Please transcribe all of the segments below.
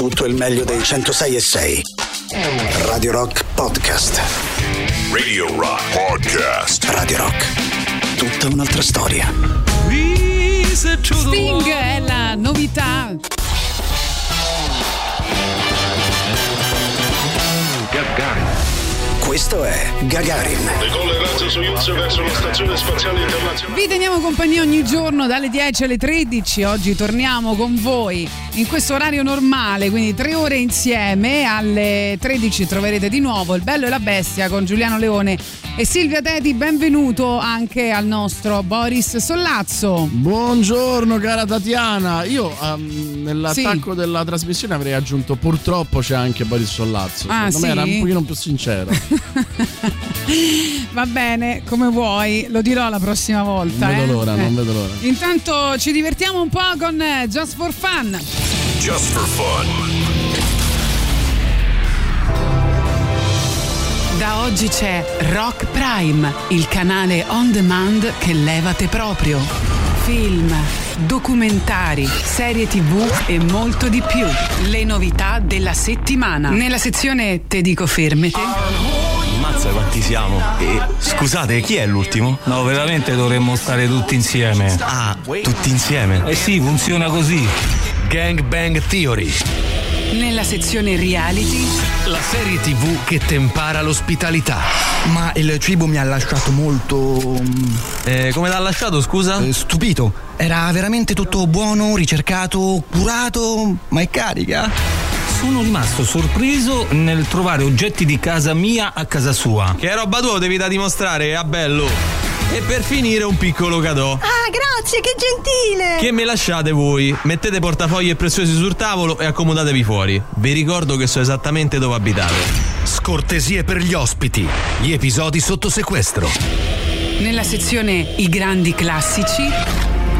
tutto il meglio dei 106.6. Radio Rock Podcast. Radio Rock Podcast. Radio Rock. Tutta un'altra storia. Sting è la novità. Gagarin. Questo è Gagarin. Verso la stazione spaziale internazionale. Vi teniamo compagnia ogni giorno dalle 10 alle 13. Oggi torniamo con voi in questo orario normale, quindi 3 ore insieme. Alle 13 troverete di nuovo Il Bello e la Bestia con Giuliano Leone e Silvia Tetti. Benvenuto anche al nostro Boris Sollazzo. Buongiorno cara Tatiana. Io nell'attacco della trasmissione avrei aggiunto purtroppo c'è anche Boris Sollazzo. Secondo me era un pochino più sincero. Va bene, come vuoi, lo dirò la prossima volta. Non vedo l'ora. Intanto ci divertiamo un po' con Just for Fun. Just for Fun. Da oggi c'è Rock Prime, il canale on demand che levate proprio. Film, documentari, serie TV e molto di più. Le novità della settimana. Nella sezione Te dico fermete. Mazza quanti siamo. E scusate, chi è l'ultimo? No, veramente dovremmo stare tutti insieme. Ah, tutti insieme? Eh sì, funziona così. Gang Bang Theory. Nella sezione reality, la serie TV che ti impara l'ospitalità. Ma il cibo mi ha lasciato molto... come l'ha lasciato, scusa? Stupito. Era veramente tutto buono, ricercato, curato, ma è carica. Sono rimasto sorpreso nel trovare oggetti di casa mia a casa sua. Che roba tua devi da dimostrare, a bello! E per finire un piccolo cadeau. Ah, grazie, che gentile! Che me lasciate voi? Mettete portafogli e preziosi sul tavolo e accomodatevi fuori. Vi ricordo che so esattamente dove abitate. Scortesie per gli ospiti. Gli episodi sotto sequestro. Nella sezione I grandi classici...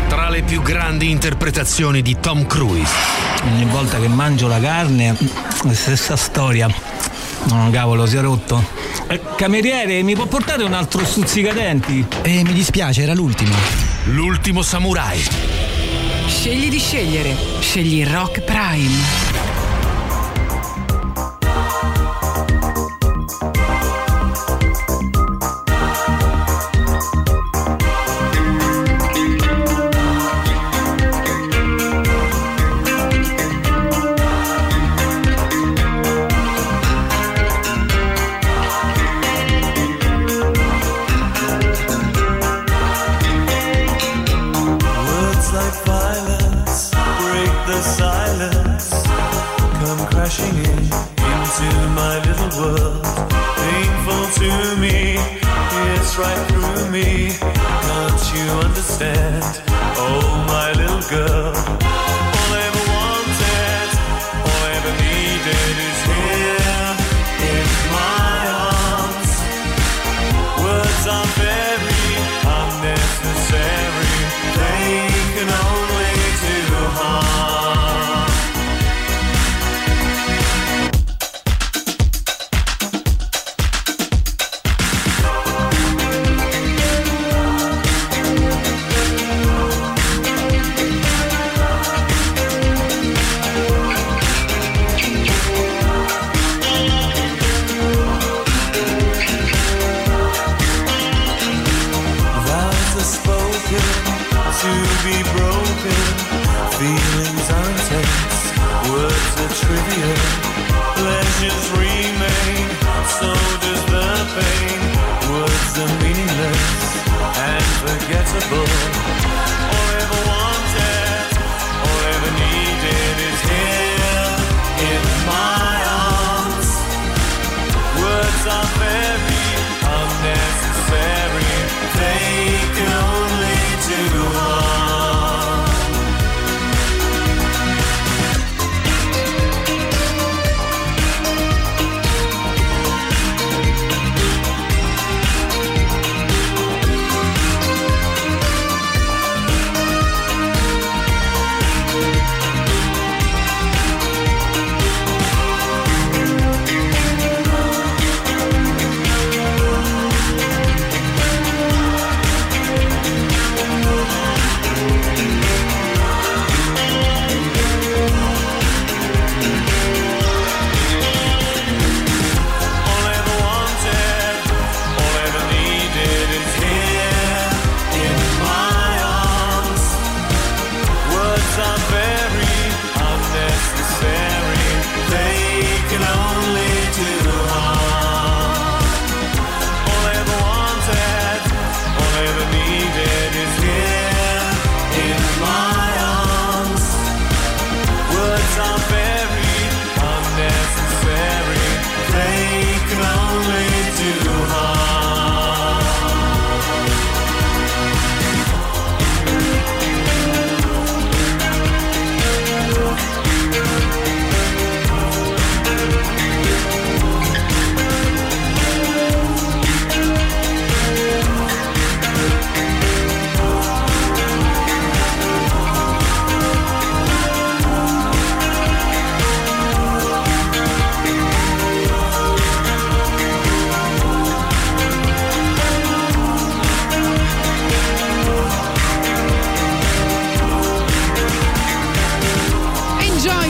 Tra le più grandi interpretazioni di Tom Cruise. Ogni volta che mangio la carne, la stessa storia. No, cavolo, si è rotto. Cameriere, mi può portare un altro stuzzicadenti? Mi dispiace, era l'ultimo. L'ultimo samurai. Scegli di scegliere. Scegli Rock Prime.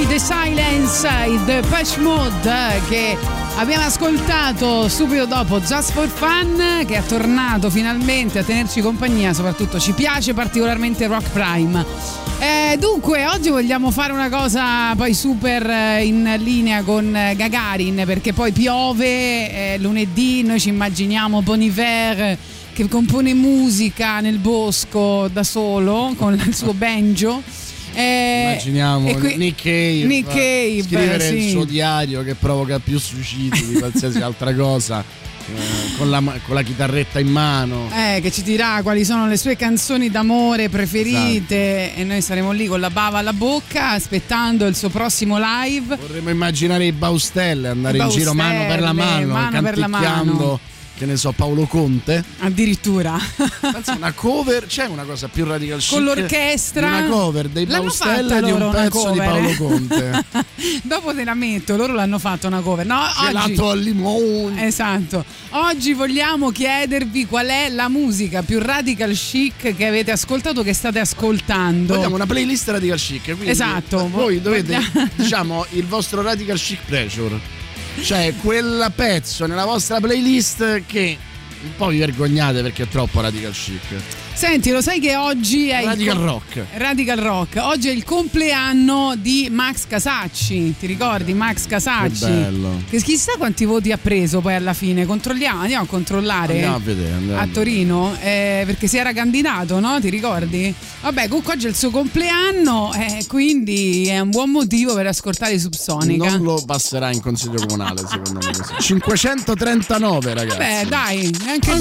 poi The Silence, il Depeche Mode che abbiamo ascoltato subito dopo Just for Fun, che è tornato finalmente a tenerci compagnia, soprattutto ci piace particolarmente Rock Prime. Dunque oggi vogliamo fare una cosa poi super in linea con Gagarin, perché poi piove, lunedì noi ci immaginiamo Bon Iver che compone musica nel bosco da solo con il suo banjo. Immaginiamo Nick Cave scrivere il suo diario che provoca più suicidi di qualsiasi altra cosa, con la chitarretta in mano, che ci dirà quali sono le sue canzoni d'amore preferite, esatto. E noi saremo lì con la bava alla bocca aspettando il suo prossimo live. Vorremmo immaginare i Baustelle andare in giro mano per la mano, canticchiando, che ne so, Paolo Conte addirittura. Anzi, una cover, c'è una cosa più radical chic con l'orchestra, una cover dei Baustelle di un pezzo di Paolo Conte. Dopo te la metto, loro l'hanno fatta una cover, no? Gelato al limone, esatto. Oggi vogliamo chiedervi qual è la musica più radical chic che avete ascoltato, che state ascoltando. Abbiamo una playlist radical chic, quindi esatto, voi dovete diciamo il vostro radical chic pleasure, cioè quel pezzo nella vostra playlist che un po' vi vergognate perché è troppo radical chic. Senti, lo sai che oggi è Radical Rock. Oggi è il compleanno di Max Casacci. Ti ricordi Max Casacci? Che bello. Che chissà quanti voti ha preso poi alla fine. Controlliamo, andiamo a controllare. Andiamo a vedere, a Torino, perché si era candidato, no? Ti ricordi? Vabbè, comunque oggi è il suo compleanno, quindi è un buon motivo per ascoltare Subsonica. Non lo passerà in consiglio comunale, secondo me. 539, ragazzi. Beh, dai, neanche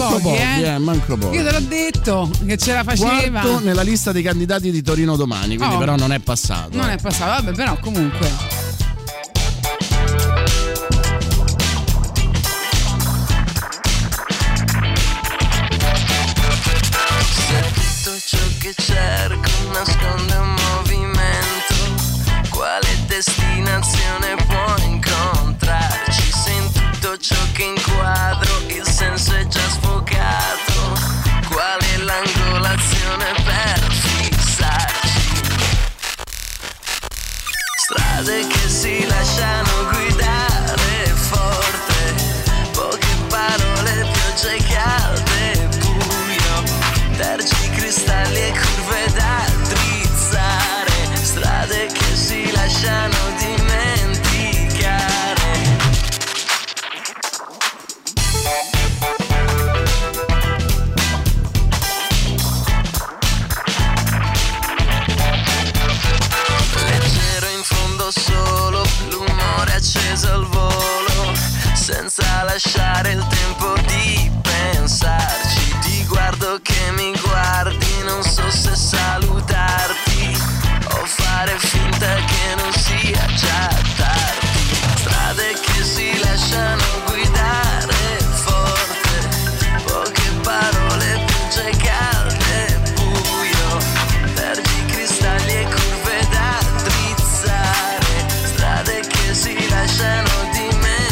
manco pochi. Io te l'ho detto che ce la faceva. Quarto nella lista dei candidati di Torino Domani, quindi però non è passato, vabbè, però comunque se tutto ciò che cerco nasconde un movimento, quale destinazione può incontrarci? Se in tutto ciò che inquadro il senso è già sfocato, qual è l'angolazione per fissarci? Strade che si lasciano guidare forte, poche parole, piogge calde e buio, tergi cristalli e curve da drizzare, strade che si lasciano dimenticare. Solo l'umore acceso al volo, senza lasciare il tempo di pensarci. Ti guardo che mi guardi, non so se salutarti o fare finta che non sia già tardi. Strade che si lasciano guidare forte, poche parole, piogge calde e buio, perdi cristalli e curve da drizzare, che si lasciano dimenticare,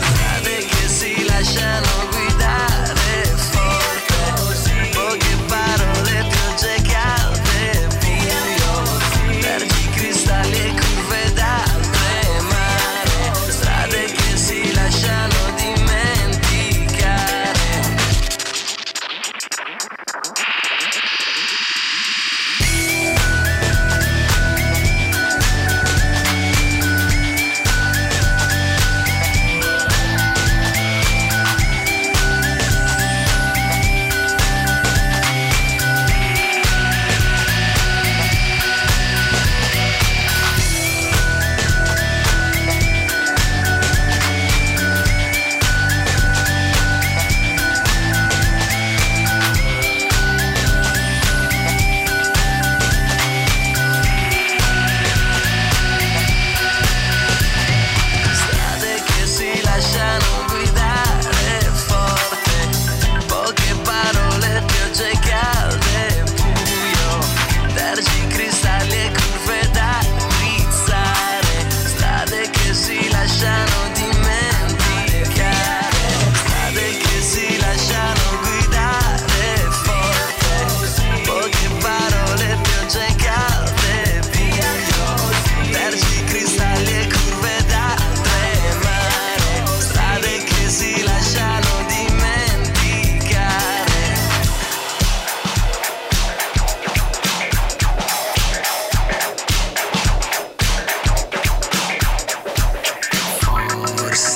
strade che si lasciano guidare forte, poche parole, piogge calde, perdi cristalli.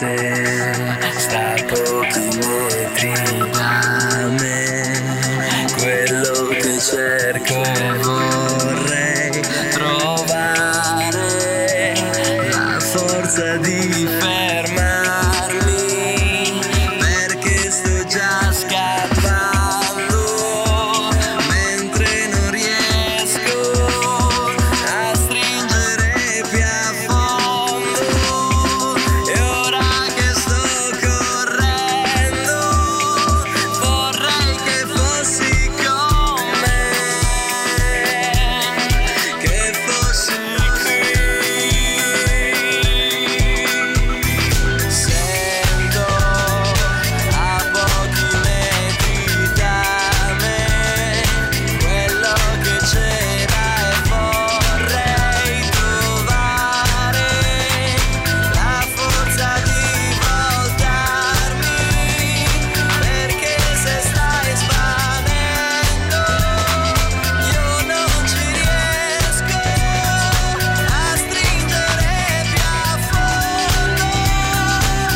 Baustelle sta a pochi metri da me, quello che cerco e vorrei trovare, la forza di fermarmi, perché sto già scappando, mentre non riesco a stringere più a fondo, e ora che sto correndo vorrei che fossi con me, che fossi qui. Sento a pochi metri da me quello che c'era e vorrei trovare la forza di voltarmi, perché se stai svanendo io non ci riesco a stringere più a fondo, ora che sotto il mondo vorrei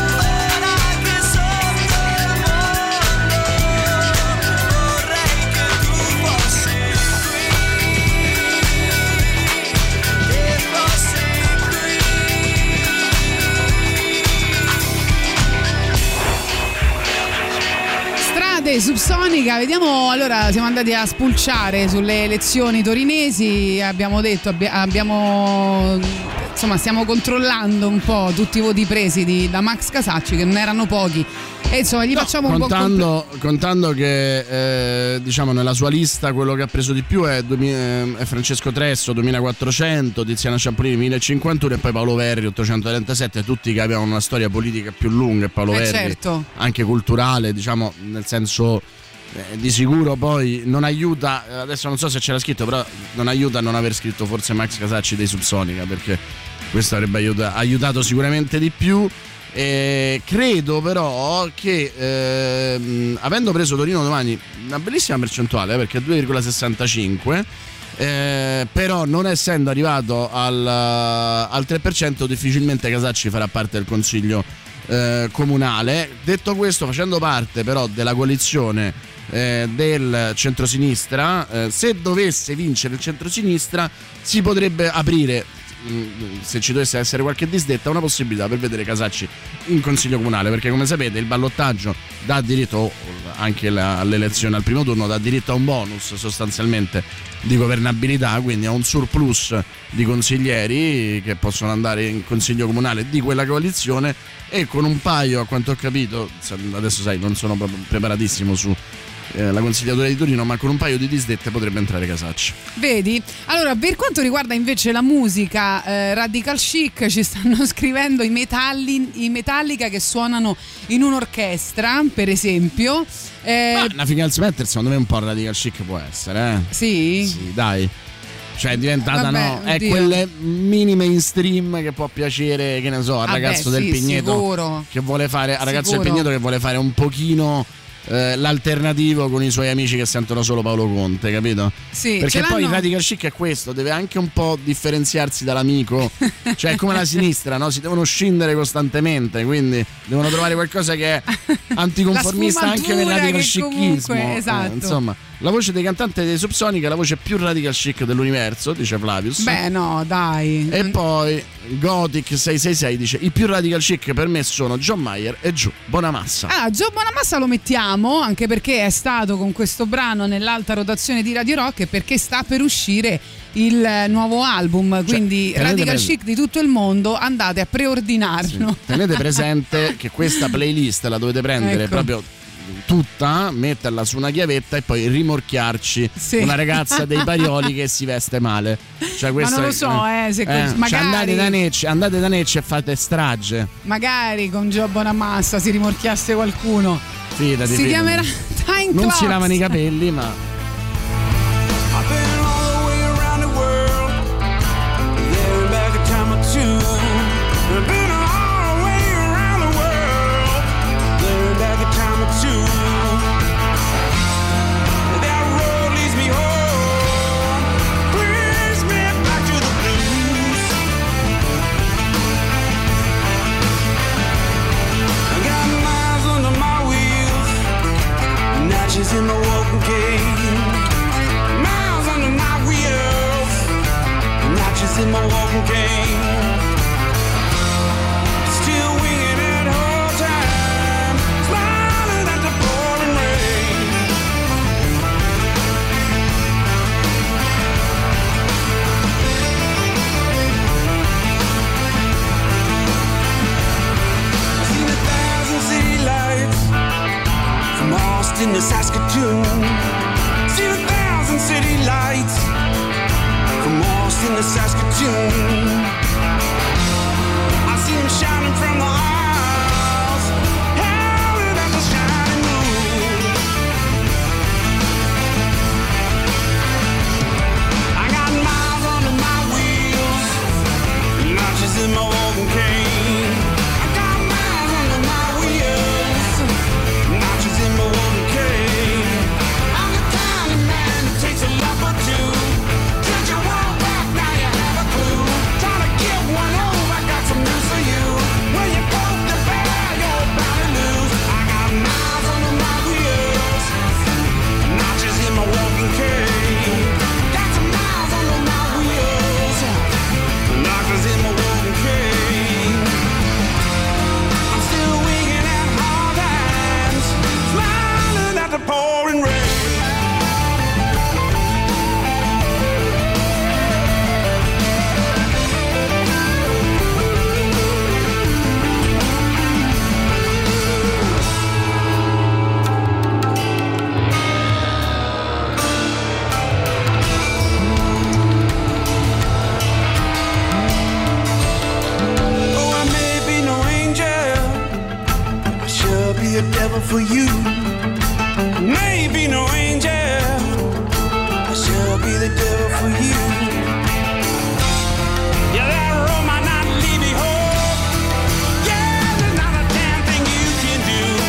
che tu fossi qui, che fossi qui. Strade Subsonica, vediamo. Allora, siamo andati a spulciare sulle elezioni torinesi, abbiamo detto, abbiamo insomma, stiamo controllando un po' tutti i voti presi da Max Casacci, che non erano pochi, e insomma gli facciamo un po' contando che diciamo nella sua lista quello che ha preso di più è Francesco Tresso 2400, Tiziana Ciampolini 1051 e poi Paolo Verri 837, tutti che avevano una storia politica più lunga, e Paolo Verri certo. anche culturale, diciamo, nel senso di sicuro poi non aiuta, adesso non so se c'era scritto, però non aiuta a non aver scritto forse Max Casacci dei Subsonica, perché questo avrebbe aiutato sicuramente di più. Credo però che avendo preso Torino Domani una bellissima percentuale, perché 2,65, però non essendo arrivato al 3%, difficilmente Casacci farà parte del consiglio comunale. Detto questo, facendo parte però della coalizione del centrosinistra, se dovesse vincere il centrosinistra si potrebbe aprire, se ci dovesse essere qualche disdetta, una possibilità per vedere Casacci in consiglio comunale, perché come sapete il ballottaggio dà diritto anche all'elezione al primo turno, dà diritto a un bonus sostanzialmente di governabilità, quindi a un surplus di consiglieri che possono andare in consiglio comunale di quella coalizione, e con un paio, a quanto ho capito, adesso sai non sono proprio preparatissimo su la consigliatura di Torino, ma con un paio di disdette potrebbe entrare Casacci. Vedi? Allora, per quanto riguarda invece la musica radical chic, ci stanno scrivendo i Metallica che suonano in un'orchestra, per esempio. Ma una Fingal Smetter secondo me un po' radical chic può essere, eh? Sì? Sì, dai. Cioè è diventata, vabbè, no, è quelle mini mainstream che può piacere, che ne so, al ragazzo del Pigneto sicuro. Che vuole fare, al ragazzo del Pigneto che vuole fare un pochino l'alternativo con i suoi amici che sentono solo Paolo Conte, capito? Sì, perché poi il radical chic è questo, deve anche un po' differenziarsi dall'amico, cioè è come la sinistra, no? Si devono scindere costantemente, quindi devono trovare qualcosa che è anticonformista anche nel radical chicismo, esatto. Insomma, la voce dei cantanti dei Subsonica è la voce più radical chic dell'universo, dice Flavius. Beh, no, dai. E poi Gothic 666 dice: i più radical chic per me sono John Mayer e Giò Bonamassa. Ah, Giò Bonamassa lo mettiamo anche perché è stato con questo brano nell'alta rotazione di Radio Rock e perché sta per uscire il nuovo album, quindi cioè, radical chic di tutto il mondo, andate a preordinarlo. Sì. Tenete presente che questa playlist la dovete prendere proprio tutta, metterla su una chiavetta e poi rimorchiarci una ragazza dei Parioli che si veste male, cioè questo, ma non lo so, se magari cioè andate da Necci e fate strage, magari con Giò Bonamassa si rimorchiasse qualcuno. Fidati, si chiamerà Time Clocks. Non si lavano i capelli, ma in the walking cane. Miles under my wheels, notches in my walking cane. Still winging it whole time, smiling at the pouring rain. I've seen 1,000 city lights from Austin to Saskatoon. I've seen 1,000 city lights from Austin to Saskatoon. Shining from the house, howling at the shining moon. I got miles under my wheels, notches in my walking cane. I got miles under my wheels, notches in my walking cane. I'm the kind of man that takes a lap or two. Can't you walk back, now you have a clue. Trying to get one over, I got some news for you. The devil for you. Maybe no angel, I shall be the devil for you. Yeah, that road might not lead me home. Yeah, there's not a damn thing you can do.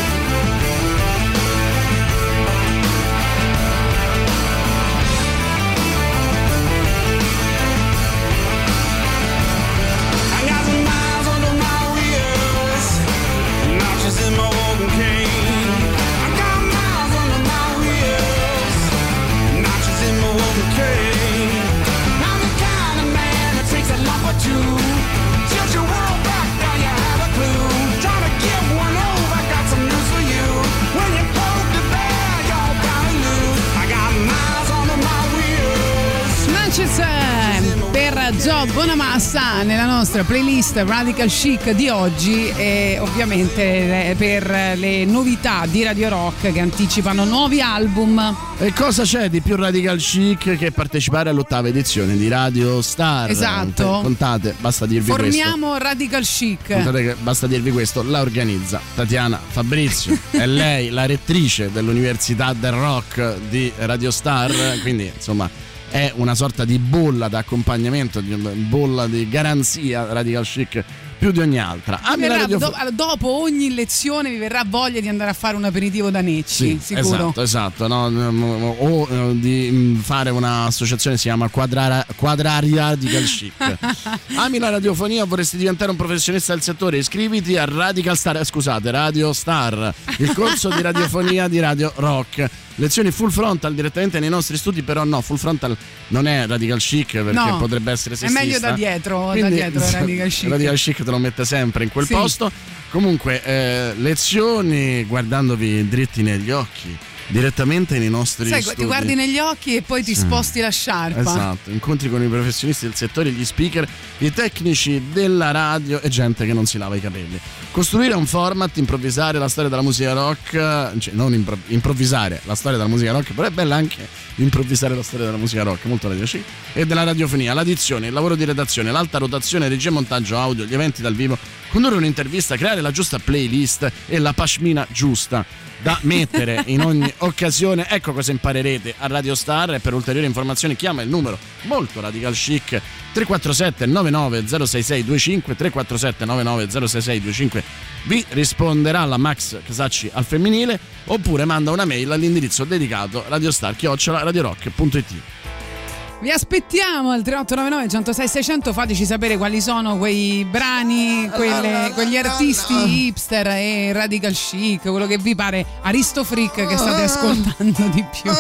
I got some miles under my wheels, notches in my cane. I got miles under my wheels, notches in my walking cane. I'm the kind of man that takes a lump or two. Tilt your world back, now you have a clue. Trying to get one over, I got some news for you. When you poke the bear, you're bound to lose. I got miles under my wheels. Non ci sei. Per Giò Bonamassa nella nostra playlist Radical Chic di oggi e ovviamente per le novità di Radio Rock che anticipano nuovi album. E cosa c'è di più Radical Chic che partecipare all'8ª edizione di Radio Star? Esatto. Contate, basta dirvi formiamo questo. Formiamo Radical Chic. Contate che basta dirvi questo, la organizza Tatiana Fabrizio. È lei la rettrice dell'Università del Rock di Radio Star, quindi insomma è una sorta di bolla d'accompagnamento, di bolla di garanzia Radical Chic più di ogni altra. Dopo ogni lezione vi verrà voglia di andare a fare un aperitivo da Necci, sì, sicuro. Esatto, no? O di fare un'associazione che si chiama Quadraria Radical Chic. Ami la radiofonia, vorresti diventare un professionista del settore? Iscriviti a Radio Star, il corso di radiofonia di Radio Rock. Lezioni full frontal direttamente nei nostri studi, però no, full frontal non è Radical Chic perché no, potrebbe essere sessista. È meglio da dietro Radical Chic. Radical Chic te lo mette sempre in quel posto. Comunque, lezioni guardandovi dritti negli occhi, direttamente nei nostri studi. Ti guardi negli occhi e poi ti sposti la sciarpa. Esatto, incontri con i professionisti del settore, gli speaker, i tecnici della radio e gente che non si lava i capelli. Costruire un format, improvvisare la storia della musica rock, cioè non improvvisare la storia della musica rock, però è bella anche improvvisare la storia della musica rock, molto Radio Chic, e della radiofonia, l'addizione, il lavoro di redazione, l'alta rotazione, regia e montaggio audio, gli eventi dal vivo, condurre un'intervista, creare la giusta playlist e la pashmina giusta da mettere in ogni occasione. Ecco cosa imparerete a Radio Star. E per ulteriori informazioni chiama il numero molto Radical Chic 347 99 066 25. 347 99 066 25 vi risponderà la Max Casacci al femminile, oppure manda una mail all'indirizzo dedicato radiostar@radiorock.it. Vi aspettiamo al 3899 106 600, fateci sapere quali sono quei brani, quegli artisti hipster e radical chic, quello che vi pare, Aristo Freak, che state ascoltando di più.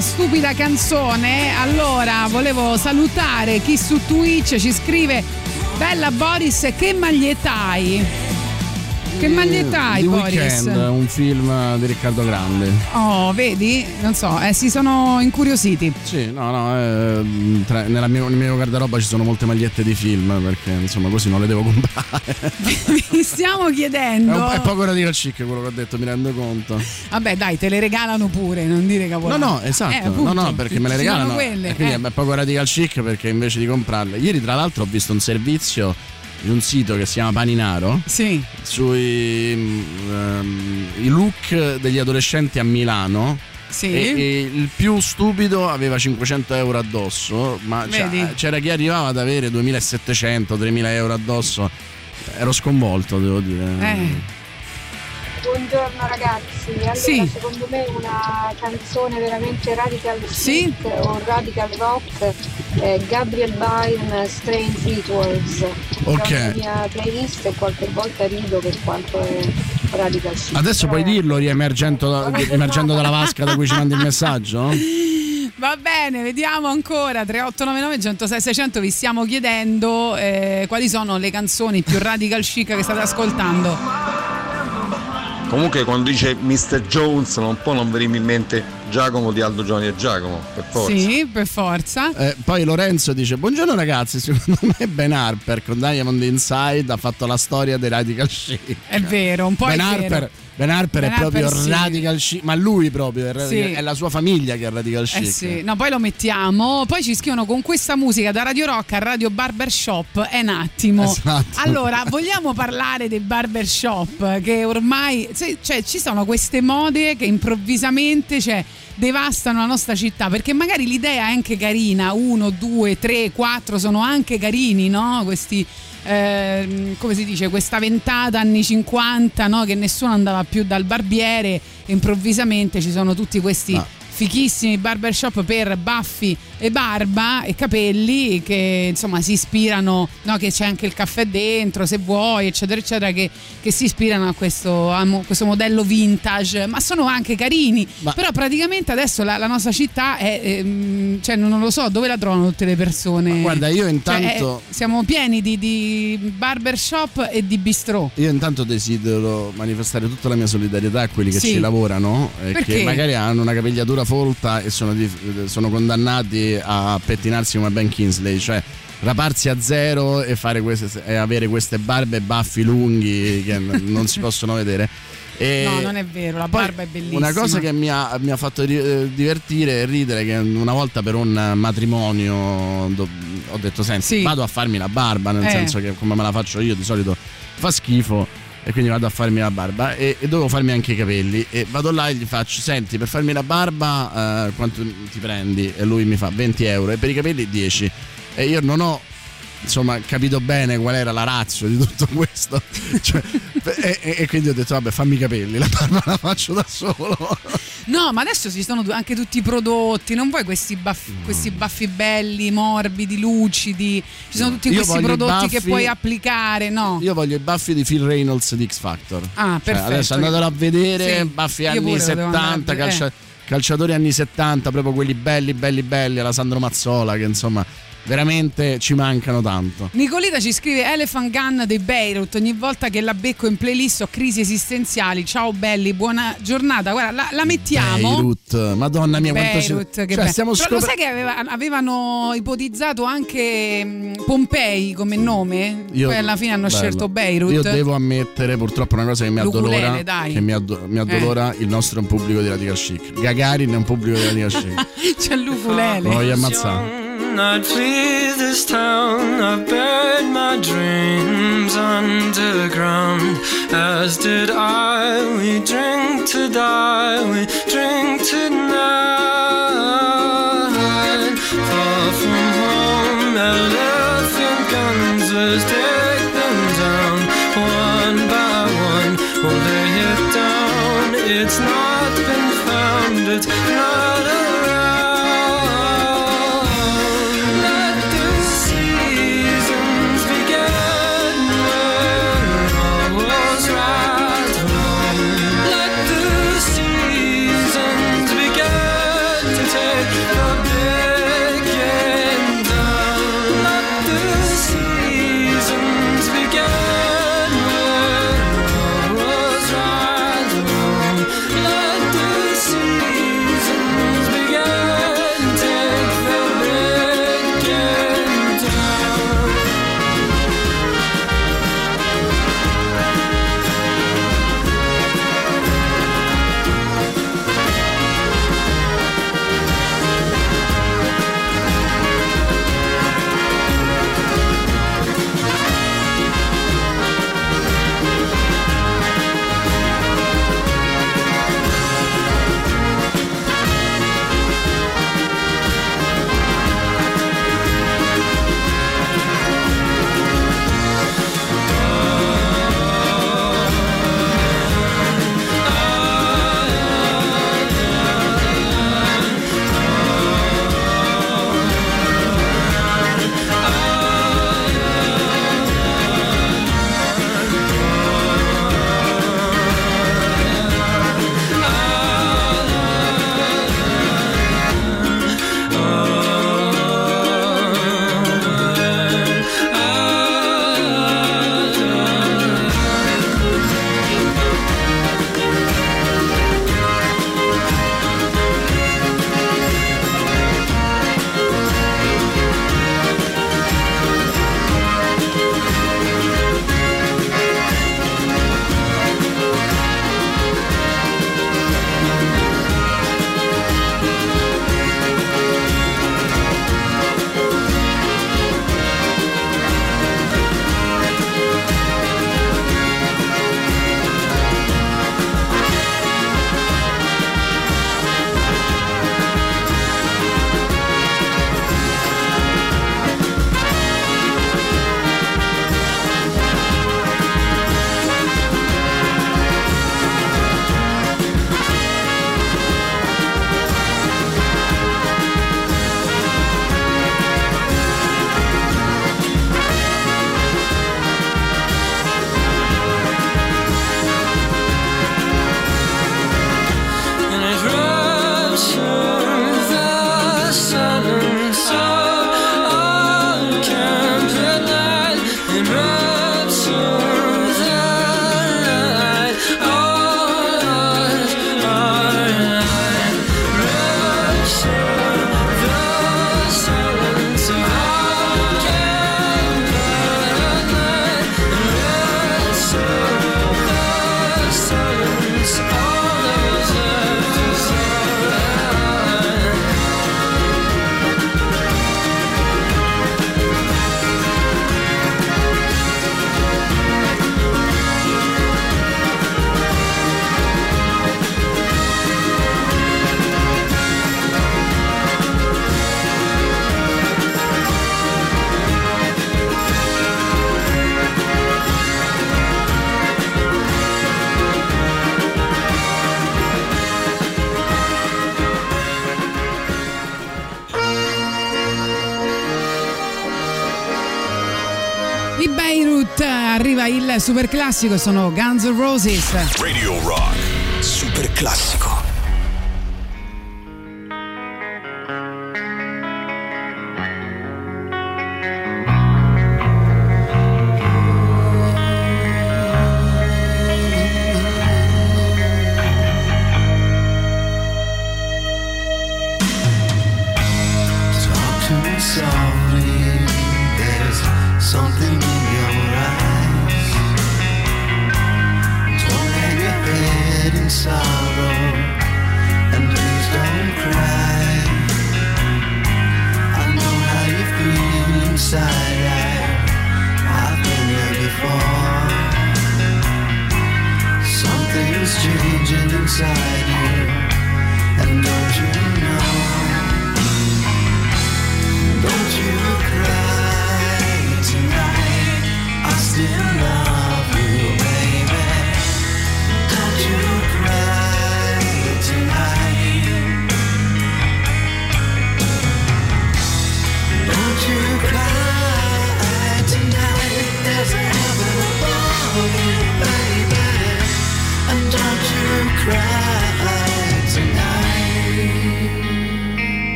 Stupida canzone. Allora volevo salutare chi su Twitch ci scrive: bella Boris, che maglietta hai? Che maglietta hai, Boris? Weekend, un film di Riccardo Grande. Oh, vedi? Non so, si sono incuriositi. Sì, nel mio garderoba ci sono molte magliette di film, perché insomma così non le devo comprare. Mi stiamo chiedendo. È poco radical chic quello che ho detto, mi rendo conto. Vabbè, dai, te le regalano pure, non dire cavolate. No, esatto. No, perché me le regalano. Quelle, quindi è poco radical chic, perché invece di comprarle. Ieri tra l'altro ho visto un servizio di un sito che si chiama Paninaro, sì, sui i look degli adolescenti a Milano, sì, e il più stupido aveva 500 euro addosso, ma c'era chi arrivava ad avere 2700, 3000 euro addosso. Ero sconvolto, devo dire. Buongiorno ragazzi, allora sì, secondo me una canzone veramente radical sì, street, o radical rock, Gabriel Byrne, Strange Rituals. Ok. La mia playlist e qualche volta rido per quanto è radical street. Adesso puoi dirlo riemergendo dalla vasca da cui ci mandi il messaggio? Va bene, vediamo ancora 3899 106 600. Vi stiamo chiedendo quali sono le canzoni più radical chic che state ascoltando. Comunque quando dice Mr. Jones non può non venire in mente Giacomo di Aldo Giovanni e Giacomo, per forza. Sì, per forza. Poi Lorenzo dice: buongiorno ragazzi, secondo me Ben Harper con Diamond Inside ha fatto la storia dei radical chic. È vero, un po' Ben Harper, vero. Ben Harper è proprio sì, radical chic, ma lui proprio è, radical, sì, è la sua famiglia che è radical chic. Sì. No, poi lo mettiamo. Poi ci scrivono: con questa musica da Radio Rock a Radio Barbershop è un attimo. Esatto. Allora, vogliamo parlare dei barbershop, che ormai cioè ci sono queste mode che improvvisamente devastano la nostra città, perché magari l'idea è anche carina, 1, 2, 3, 4 sono anche carini, no? Questi come si dice, questa ventata anni 50, no? Che nessuno andava più dal barbiere, e improvvisamente ci sono tutti questi fichissimi barbershop per baffi e barba e capelli, che insomma si ispirano, no? Che c'è anche il caffè dentro se vuoi, eccetera eccetera, che si ispirano a questo modello vintage, ma sono anche carini. Però praticamente adesso la nostra città è cioè non lo so dove la trovano tutte le persone. Ma guarda, io intanto siamo pieni di barbershop e di bistrò. Io intanto desidero manifestare tutta la mia solidarietà a quelli che sì, ci lavorano, che magari hanno una capigliatura folta e sono condannati a pettinarsi come Ben Kingsley, cioè raparsi a zero e avere queste barbe e baffi lunghi che non si possono vedere. No, non è vero, la barba è bellissima. Una cosa che mi ha fatto divertire e ridere, che una volta per un matrimonio ho detto: senti, sì, vado a farmi la barba, nel senso che come me la faccio io di solito fa schifo, e quindi vado a farmi la barba e dovevo farmi anche i capelli, e vado là e gli faccio: senti, per farmi la barba quanto ti prendi? E lui mi fa 20 euro, e per i capelli 10. E io non ho capito bene qual era la ratio di tutto questo, e quindi ho detto: vabbè, fammi i capelli, la barba la faccio da solo. No, ma adesso ci sono anche tutti i prodotti, non vuoi questi baffi belli, morbidi, lucidi, ci sono tutti questi prodotti che puoi applicare, no? Io voglio i baffi di Phil Reynolds di X Factor. Ah, perfetto. Adesso andatelo a vedere, sì, baffi anni 70, calciatori anni 70, proprio quelli belli, belli, belli, alla Sandro Mazzola, che insomma veramente ci mancano tanto. Nicolita ci scrive: Elephant Gun dei Beirut, ogni volta che la becco in playlist ho crisi esistenziali, ciao belli, buona giornata. Guarda, la mettiamo. Beirut, madonna mia, Beirut, quanto stiamo scoprendo. Lo sai che avevano ipotizzato anche Pompei come nome? Poi alla fine hanno scelto Beirut. Io devo ammettere purtroppo una cosa che mi addolora, che mi addolora il nostro pubblico di radical chic. Gagarin è un pubblico di radical chic. C'è l'ufulele, lo voglio ammazzare. Not flee this town, I buried my dreams underground, as did I. We drink to die, we drink tonight. Far from home, elephant guns, let's take them down, one by one. We'll lay it down, it's not been found, it's not around. Di Beirut arriva il super classico, sono Guns N' Roses. Radio Rock super classico.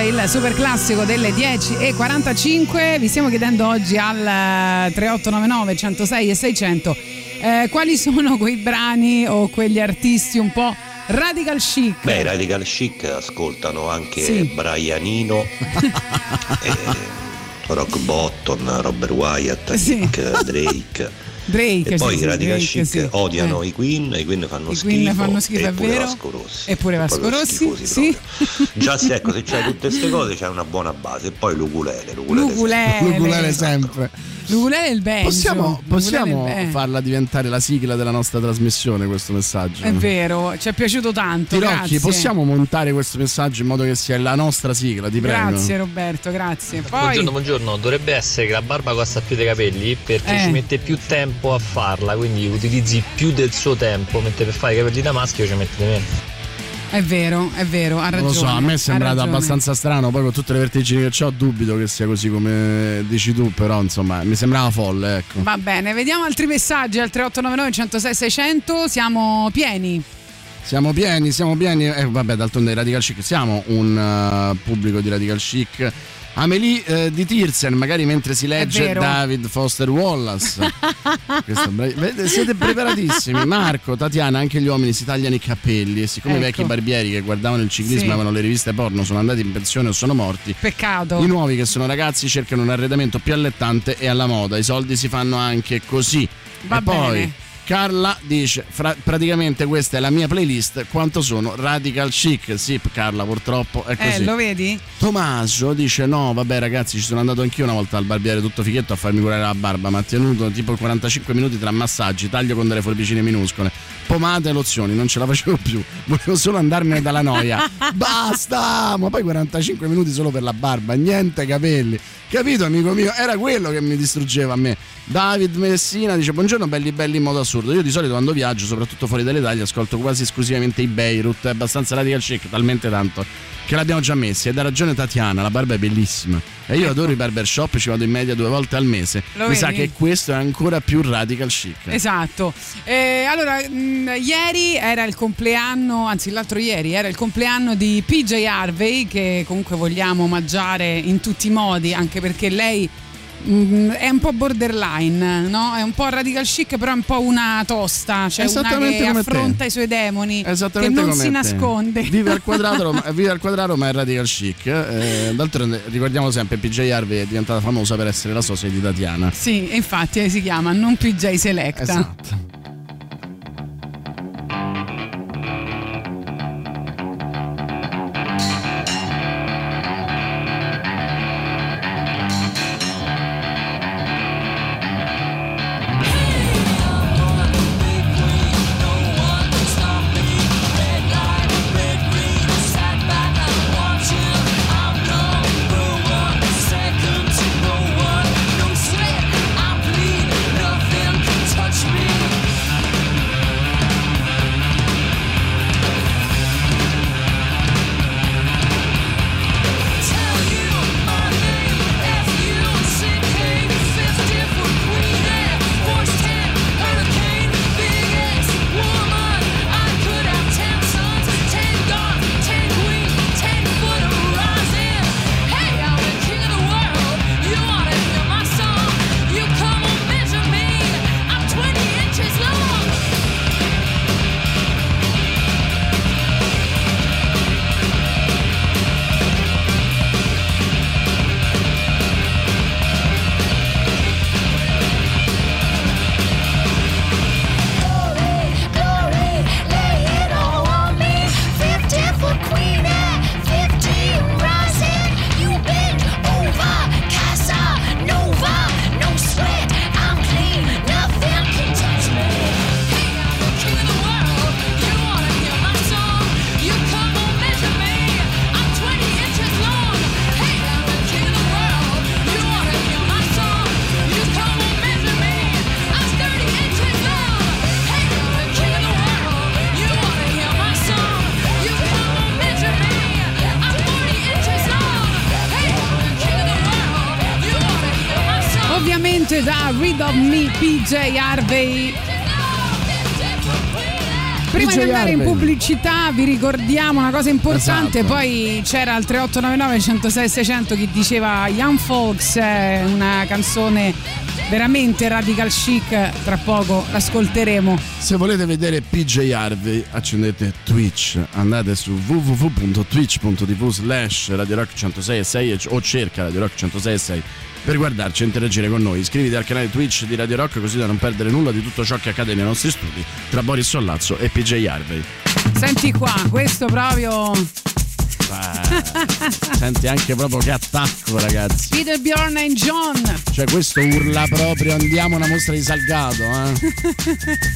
Il super classico delle 10:45. Vi stiamo chiedendo oggi al 3899 106 e 600 quali sono quei brani o quegli artisti un po' radical chic. Beh, radical chic ascoltano anche sì. Brian Eno Rock Bottom, Robert Wyatt, sì. Nick Drake Drake, e poi i Radical Chic odiano i Queen fanno schifo, e pure Vasco Rossi. Eppure Vasco Rossi, sì. Già se, ecco, se c'è tutte queste cose c'è una buona base, e poi l'ukulele sempre. L'ukulele è il belgio. Possiamo farla diventare la sigla della nostra trasmissione, questo messaggio? È vero, ci è piaciuto tanto. Tirocchi, possiamo montare questo messaggio in modo che sia la nostra sigla, ti prego. Grazie Roberto, grazie. Poi... Buongiorno, dovrebbe essere che la barba costa più dei capelli, perché ci mette più tempo a farla, quindi utilizzi più del suo tempo, mentre per fare i capelli da maschio ci mette meno. È vero, ha ragione. Non lo so, a me è sembrato abbastanza strano, poi con tutte le vertigini che ho dubito che sia così come dici tu, però insomma mi sembrava folle, ecco. Va bene, vediamo altri messaggi al 3899 106 600. Siamo pieni. Siamo pieni. Vabbè, d'altronde Radical Chic, siamo un pubblico di Radical Chic. Amélie di Tirsen, magari mentre si legge David Foster Wallace. Siete preparatissimi. Marco, Tatiana, anche gli uomini si tagliano i capelli, e siccome i vecchi barbieri che guardavano il ciclismo e avevano le riviste porno sono andati in pensione o sono morti, peccato. I nuovi che sono ragazzi cercano un arredamento più allettante e alla moda, i soldi si fanno anche così. Va bene. Poi Carla dice, praticamente questa è la mia playlist, quanto sono Radical Chic. Sì, Carla, purtroppo è così. Lo vedi? Tommaso dice, no, vabbè ragazzi, ci sono andato anch'io una volta al barbiere tutto fighetto a farmi curare la barba, ma ha tenuto tipo 45 minuti tra massaggi, taglio con delle forbicine minuscole, pomate e lozioni, non ce la facevo più, volevo solo andarmene dalla noia. Basta! Ma poi 45 minuti solo per la barba, niente capelli. Capito, amico mio? Era quello che mi distruggeva a me. David Messina dice, buongiorno belli belli, in modo assurdo. Io di solito quando viaggio, soprattutto fuori dall'Italia, ascolto quasi esclusivamente i Beirut. È abbastanza Radical Chic, talmente tanto che l'abbiamo già messi. Ed ha ragione Tatiana, la barba è bellissima. E io adoro i barbershop, ci vado in media 2 volte al mese. Mi sa che questo è ancora più Radical Chic. Esatto. Allora, ieri era il compleanno, anzi l'altro ieri era il compleanno di PJ Harvey, che comunque vogliamo omaggiare in tutti i modi, anche perché lei è un po' borderline, no? È un po' Radical Chic, però è un po' una tosta, cioè una che affronta i suoi demoni, che non si nasconde. Vive al quadrato, ma è Radical Chic. D'altronde ricordiamo sempre, PJ Harvey è diventata famosa per essere la socia di Tatiana. Sì, infatti si chiama non PJ Selecta. Esatto. PJ Harvey. Prima di andare in pubblicità vi ricordiamo una cosa importante, poi c'era al 3899 106 600 chi diceva Young Folks, una canzone veramente Radical Chic, tra poco l'ascolteremo. Se volete vedere PJ Harvey accendete Twitch, andate su www.twitch.tv/RadioRock106.6 o cerca Radio Rock 106.6 per guardarci e interagire con noi. Iscriviti al canale Twitch di Radio Rock così da non perdere nulla di tutto ciò che accade nei nostri studi tra Boris Sollazzo e PJ Harvey. Senti qua, questo proprio... Senti anche proprio che attacco, ragazzi. Peter, Bjorn and John. Cioè questo urla proprio andiamo a una mostra di Salgato, eh.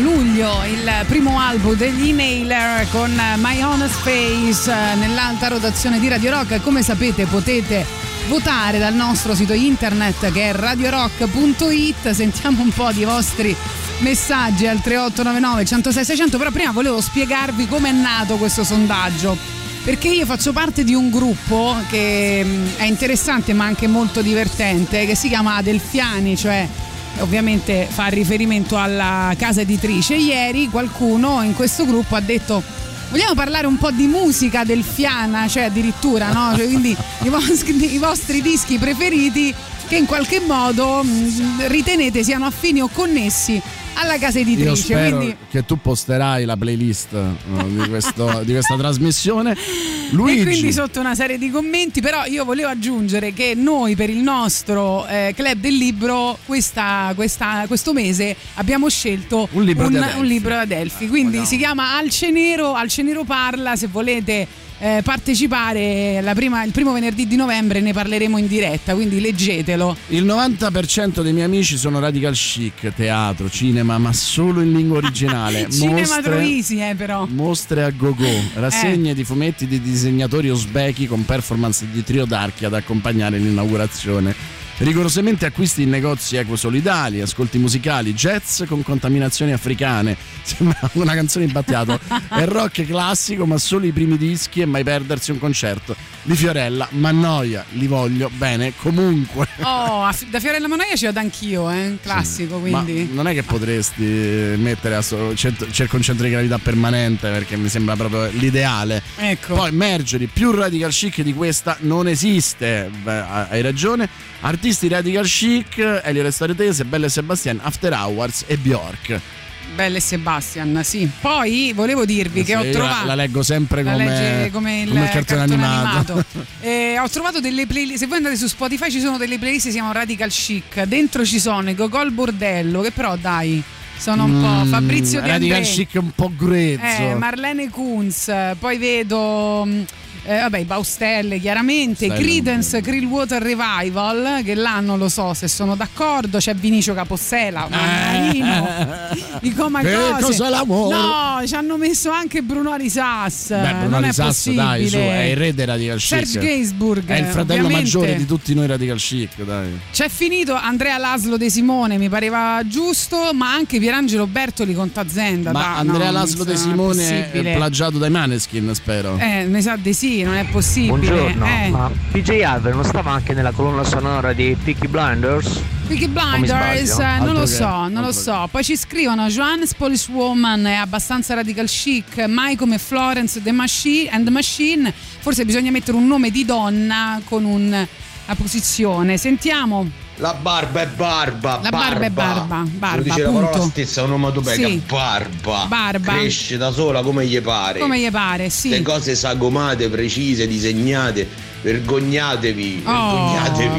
Luglio, il primo album degli Inhaler con My Honest Face nell'alta rotazione di Radio Rock. Come sapete potete votare dal nostro sito internet che è radiorock.it. Sentiamo un po' di vostri messaggi al 3899 106 600. Però prima volevo spiegarvi come è nato questo sondaggio, perché io faccio parte di un gruppo che è interessante ma anche molto divertente, che si chiama Adelfiani, cioè ovviamente fa riferimento alla casa editrice. Ieri qualcuno in questo gruppo ha detto Vogliamo parlare un po' di musica del Fiana, cioè addirittura, no? Cioè, quindi i vostri dischi preferiti che in qualche modo ritenete siano affini o connessi alla casa editrice. Io spero che tu posterai la playlist di questa trasmissione, Luigi. E quindi sotto una serie di commenti. Però io volevo aggiungere che noi per il nostro Club del Libro questo mese abbiamo scelto un libro ad Elfi, quindi si chiama Alcenero parla. Se volete partecipare, il primo venerdì di novembre ne parleremo in diretta, quindi leggetelo. Il 90% dei miei amici sono radical chic, teatro, cinema, ma solo in lingua originale. Cinema troisi, però. Mostre a go-go, rassegne di fumetti di disegnatori osbechi con performance di trio d'archi ad accompagnare l'inaugurazione. Rigorosamente acquisti in negozi ecosolidali, ascolti musicali, jazz con contaminazioni africane, sembra una canzone in Battiato, e rock classico, ma solo i primi dischi e mai perdersi un concerto di Fiorella Mannoia, li voglio bene comunque. Oh, da Fiorella Mannoia ci vado anch'io, classico, sì. Quindi. Ma non è che potresti mettere cerco un centro di gravità permanente, perché mi sembra proprio l'ideale. Ecco. Poi Mercury, più radical chic di questa non esiste. Beh, hai ragione. Artisti radical chic, Elio Le Storie Tese, Belle e Sebastian, After Hours e Bjork. Belle e Sebastian, sì. Poi volevo dirvi che ho trovato. La leggo sempre come il cartone animato. Ho trovato delle playlist. Se voi andate su Spotify ci sono delle playlist che si chiamano Radical Chic. Dentro ci sono i Gogol Bordello, che però dai. Sono un po' Fabrizio De André, Radical Chic un po' grezzo. Marlene Kunz, poi vedo. Vabbè, Baustelle chiaramente, Creedence Clearwater Revival, che là non lo so se sono d'accordo, c'è Vinicio Capossela, i Coma Cose, no, ci hanno messo anche Bruno Risas. Beh, Bruno Risas, dai, su, è il re dei radical chic. Serge Gainsbourg è il fratello maggiore di tutti noi radical chic, dai. C'è finito Andrea Laszlo De Simone, mi pareva giusto, ma anche Pierangelo Bertoli con Tazenda. Ma Andrea Laszlo De Simone è plagiato dai Maneskin, spero. Mi sa di sì. Non è possibile. Buongiorno, ma PJ Harvey non stava anche nella colonna sonora di Peaky Blinders? Peaky Blinders, non lo so. Poi ci scrivono Johannes Polish Woman è abbastanza radical chic, mai come Florence and the Machine. Forse bisogna mettere un nome di donna con una posizione. Sentiamo. La barba è barba. La barba è barba. Lo dice la parola stessa, onomatopeica, sì. Barba. Cresce da sola come gli pare. Come gli pare, sì. Le cose sagomate, precise, disegnate. Vergognatevi.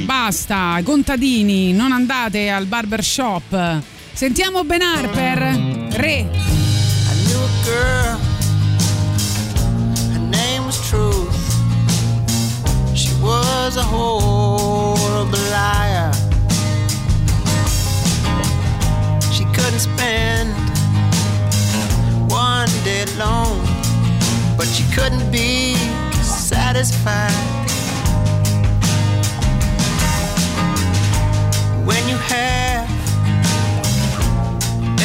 Basta, contadini, non andate al barbershop. Sentiamo Ben Harper, Re. I knew a girl. Her name was Truth. She was a horrible liar. She couldn't spend one day alone, but she couldn't be satisfied. When you have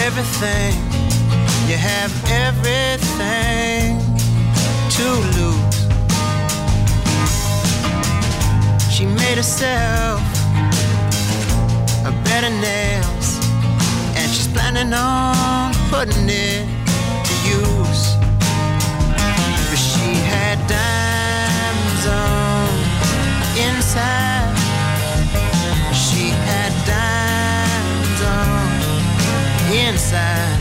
everything, you have everything to lose. She made herself a bed of nails, and she's planning on putting it to use. But she had diamonds on inside. She had diamonds on inside.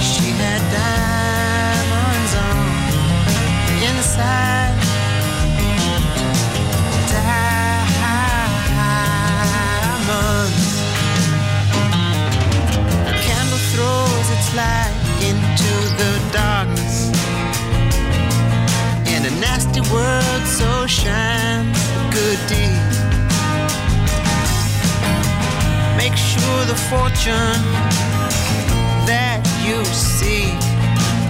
She had diamonds on inside. A candle throws its light into the darkness, and a nasty world so shines a good deed. Make sure the fortune that you see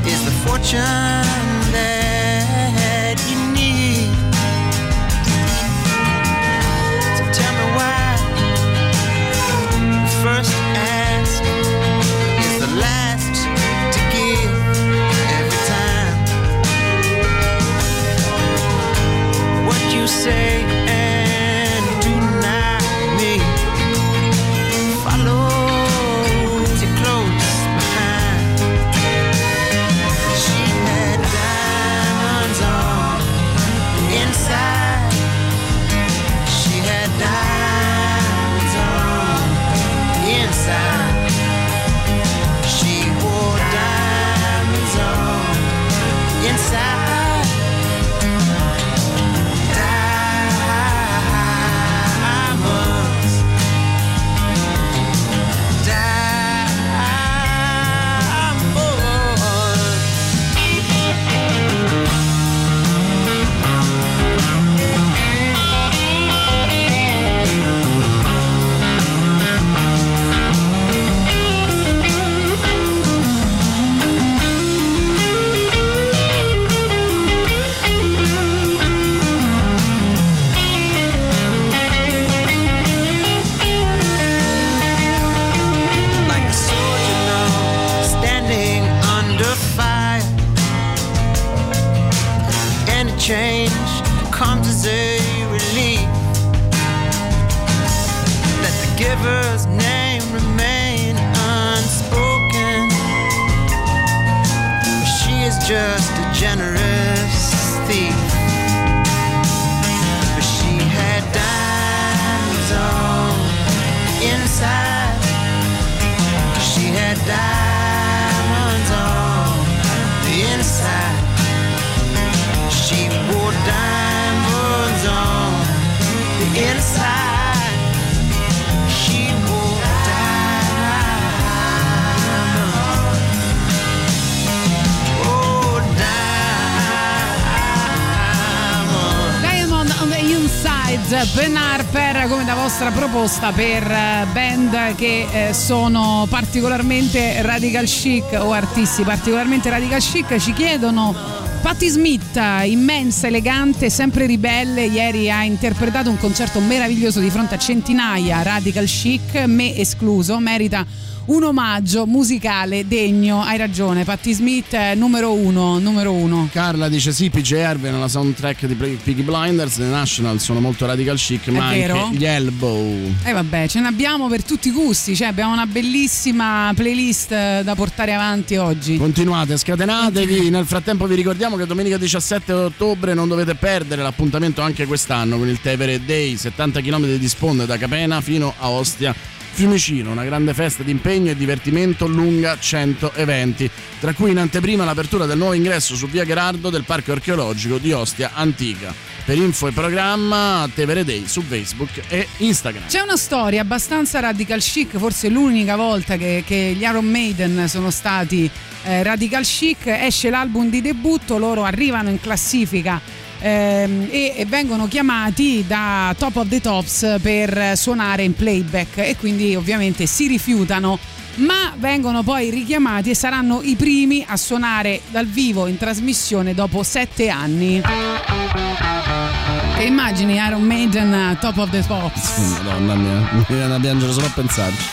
is the fortune that you need. So tell me why first ask is the last to give every time. What you say and do not mean follows you close behind. She change comes as a relief. Let the giver's name remain unspoken, for she is just a generous thief. For she had diamonds on the inside, she had diamonds on the inside. She wore diamonds on the inside. She wore diamonds. Oh, diamonds. Diamond on the inside. Ben Harper, come da vostra proposta per band che sono particolarmente radical chic o artisti particolarmente radical chic. Ci chiedono Patti Smith, immensa, elegante, sempre ribelle, ieri ha interpretato un concerto meraviglioso di fronte a centinaia, radical chic, me escluso, merita un omaggio musicale degno. Hai ragione, Patti Smith numero uno. Carla dice sì, PJ Harvey nella soundtrack di Peaky Blinders, The National sono molto radical chic, ma anche gli Elbow. E vabbè, ce ne abbiamo per tutti i gusti, cioè abbiamo una bellissima playlist da portare avanti oggi. Continuate, scatenatevi. Nel frattempo vi ricordiamo che domenica 17 ottobre non dovete perdere l'appuntamento anche quest'anno con il Tevere Day, 70 km di sponde da Capena fino a Ostia Fiumicino, una grande festa di impegno e divertimento lunga 100 eventi, tra cui in anteprima l'apertura del nuovo ingresso su via Gherardo del Parco Archeologico di Ostia Antica. Per info e programma Tevere Day su Facebook e Instagram. C'è una storia abbastanza radical chic, forse l'unica volta che gli Iron Maiden sono stati radical chic. Esce l'album di debutto, loro arrivano in classifica e vengono chiamati da Top of the Pops per suonare in playback e quindi ovviamente si rifiutano, ma vengono poi richiamati e saranno i primi a suonare dal vivo in trasmissione dopo 7 anni. Che immagini, Iron Maiden Top of the Pops? Madonna mia, mi viene a piangere solo a pensarci.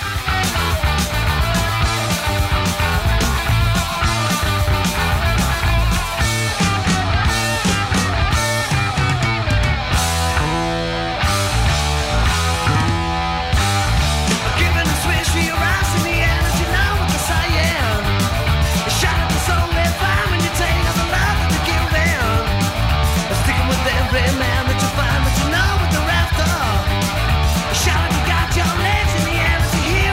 Find what you're after. Shout out to God, your legs in the air as you hear.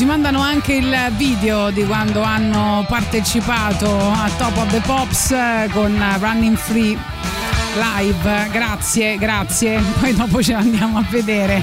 ci mandano anche il video di quando hanno partecipato a Top of the Pops con Running Free Live. Grazie, grazie, poi dopo ce l'andiamo a vedere.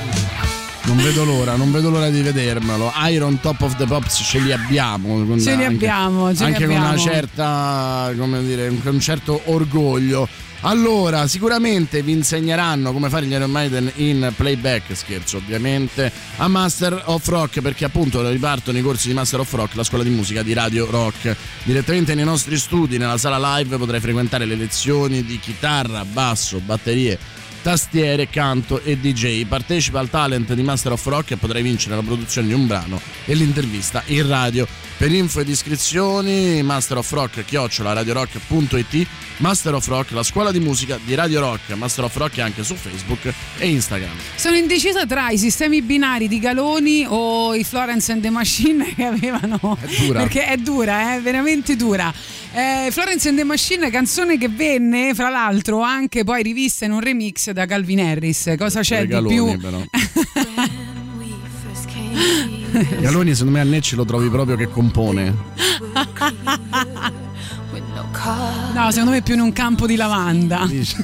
Non vedo l'ora, non vedo l'ora di vedermelo. Iron, Top of the Pops ce li abbiamo. Ce li abbiamo, ce li abbiamo. Anche con una certa, come dire, un certo orgoglio. Allora, sicuramente vi insegneranno come fare gli Iron Maiden in playback, scherzo ovviamente, a Master of Rock, perché appunto ripartono i corsi di Master of Rock, la scuola di musica di Radio Rock. Direttamente nei nostri studi, nella sala live, potrai frequentare le lezioni di chitarra, basso, batterie, tastiere, canto e DJ. Partecipa al talent di Master of Rock e potrai vincere la produzione di un brano e l'intervista in radio. Per info ed iscrizioni, masterofrock@radiorock.it. Master of Rock, la scuola di musica di Radio Rock. Master of Rock è anche su Facebook e Instagram. Sono indecisa tra i sistemi binari di Galoni o i Florence and the Machine che avevano. È dura. Perché è dura, veramente dura. Florence and the Machine, canzone che venne fra l'altro anche poi rivista in un remix da Calvin Harris. Cosa c'è di Galoni, più? Però. Galoni secondo me a Necci lo trovi proprio che compone. No, secondo me è più in un campo di lavanda. Dice.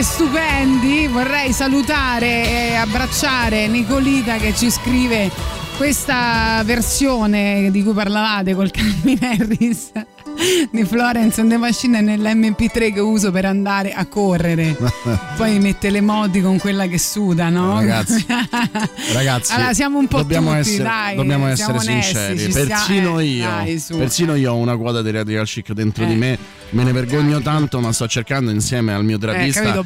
siete stupendi. Vorrei salutare e abbracciare Nicolita che ci scrive questa versione di cui parlavate col Calvin Harris di Florence and the Machine nell'MP3 che uso per andare a correre. Poi mette le modi con quella che suda, no? Ragazzi, allora siamo un po' dobbiamo tutti, essere, dai, dobbiamo essere onesti, sinceri. Persino io ho una quota di radical chic dentro di me. Me ne vergogno tanto, ma sto cercando insieme al mio dradista di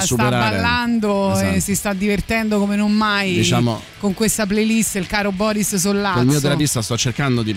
superare. Sta ballando, esatto. E si sta divertendo come non mai, diciamo, con questa playlist, il caro Boris Sollazzo. Con il mio dradista sto cercando di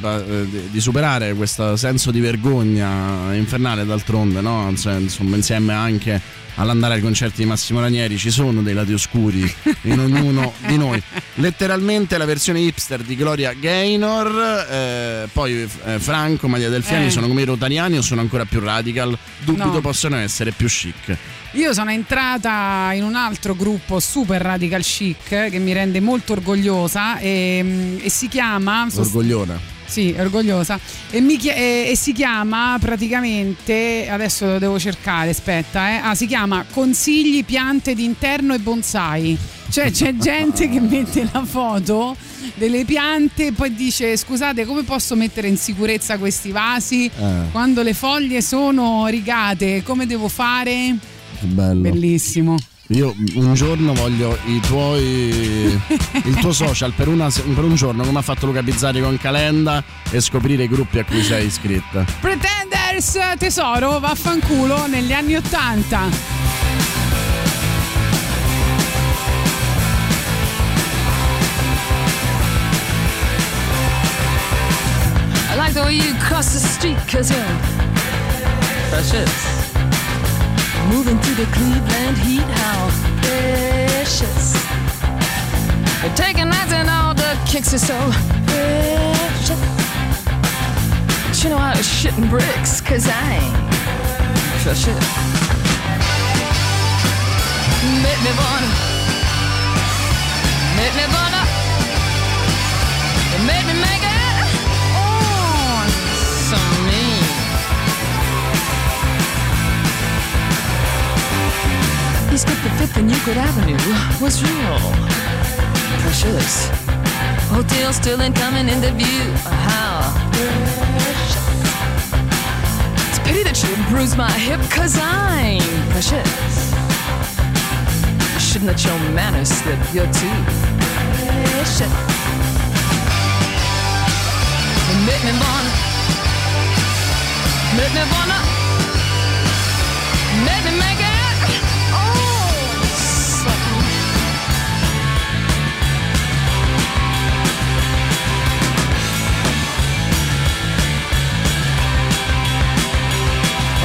superare questo senso di vergogna infernale, d'altronde, no? Cioè, insomma, insieme anche all'andare ai concerti di Massimo Ranieri ci sono dei lati oscuri in ognuno di noi. Letteralmente la versione hipster di Gloria Gaynor, poi Franco, Maria Delfiani sono come i rotariani o sono ancora più radical? Dubito possano essere più chic. Io sono entrata in un altro gruppo super radical chic che mi rende molto orgogliosa e si chiama... Orgogliona. Sì, orgogliosa. E si chiama praticamente, adesso lo devo cercare, aspetta, si chiama Consigli piante d'interno e bonsai. Cioè c'è gente che mette la foto delle piante e poi dice: scusate, come posso mettere in sicurezza questi vasi quando le foglie sono rigate? Come devo fare? Bello. Bellissimo. Io un giorno voglio il tuo social per un giorno, come ha fatto Luca Bizzarri con Calenda, e scoprire i gruppi a cui sei iscritta. Pretenders, tesoro, vaffanculo negli anni '80. I like the way you cross the street, 'cause you're precious. Moving through the Cleveland heat, how precious. You're taking nights and all the kicks are so precious. But you know I was shitting bricks, 'cause I ain't precious. Make me wanna, you made me make it, oh, so mean. East of the 5th and Euclid Avenue was real precious. Hotel still ain't coming into view. How precious. It's a pity that you bruised my hip, 'cause I'm precious. You shouldn't let your manners slip, you're too precious. Make me wanna, make me make it.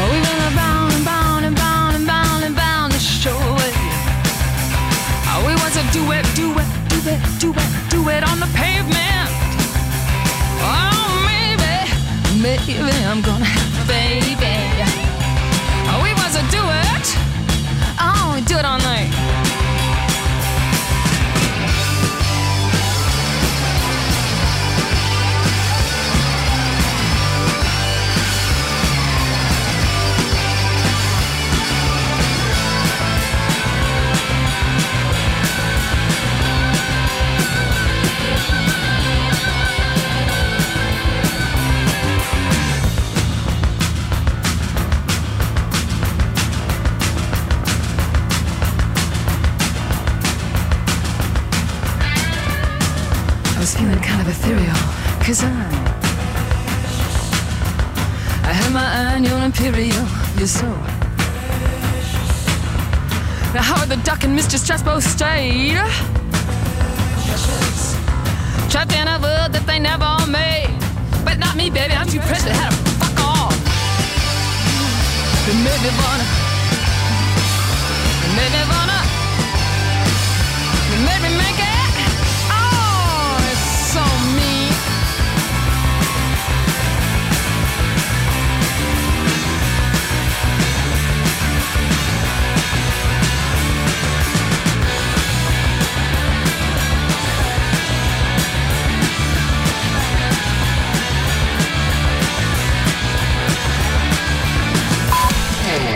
We went bound and bound and bound and bound and bound the show away. Oh, we was a duet, duet, duet, duet, duet on the pavement. Oh, maybe, maybe I'm gonna have a baby. Oh, we was a duet. Oh, we do it all night. Ethereal, 'cause I had my eye on your imperial, your soul. Now Howard the Duck and Mr. Stress both stayed precious. Trapped in a world that they never made. But not me, baby, I'm too precious. Had to fuck off. They made me wanna, they made me wanna, they made me make it. On me.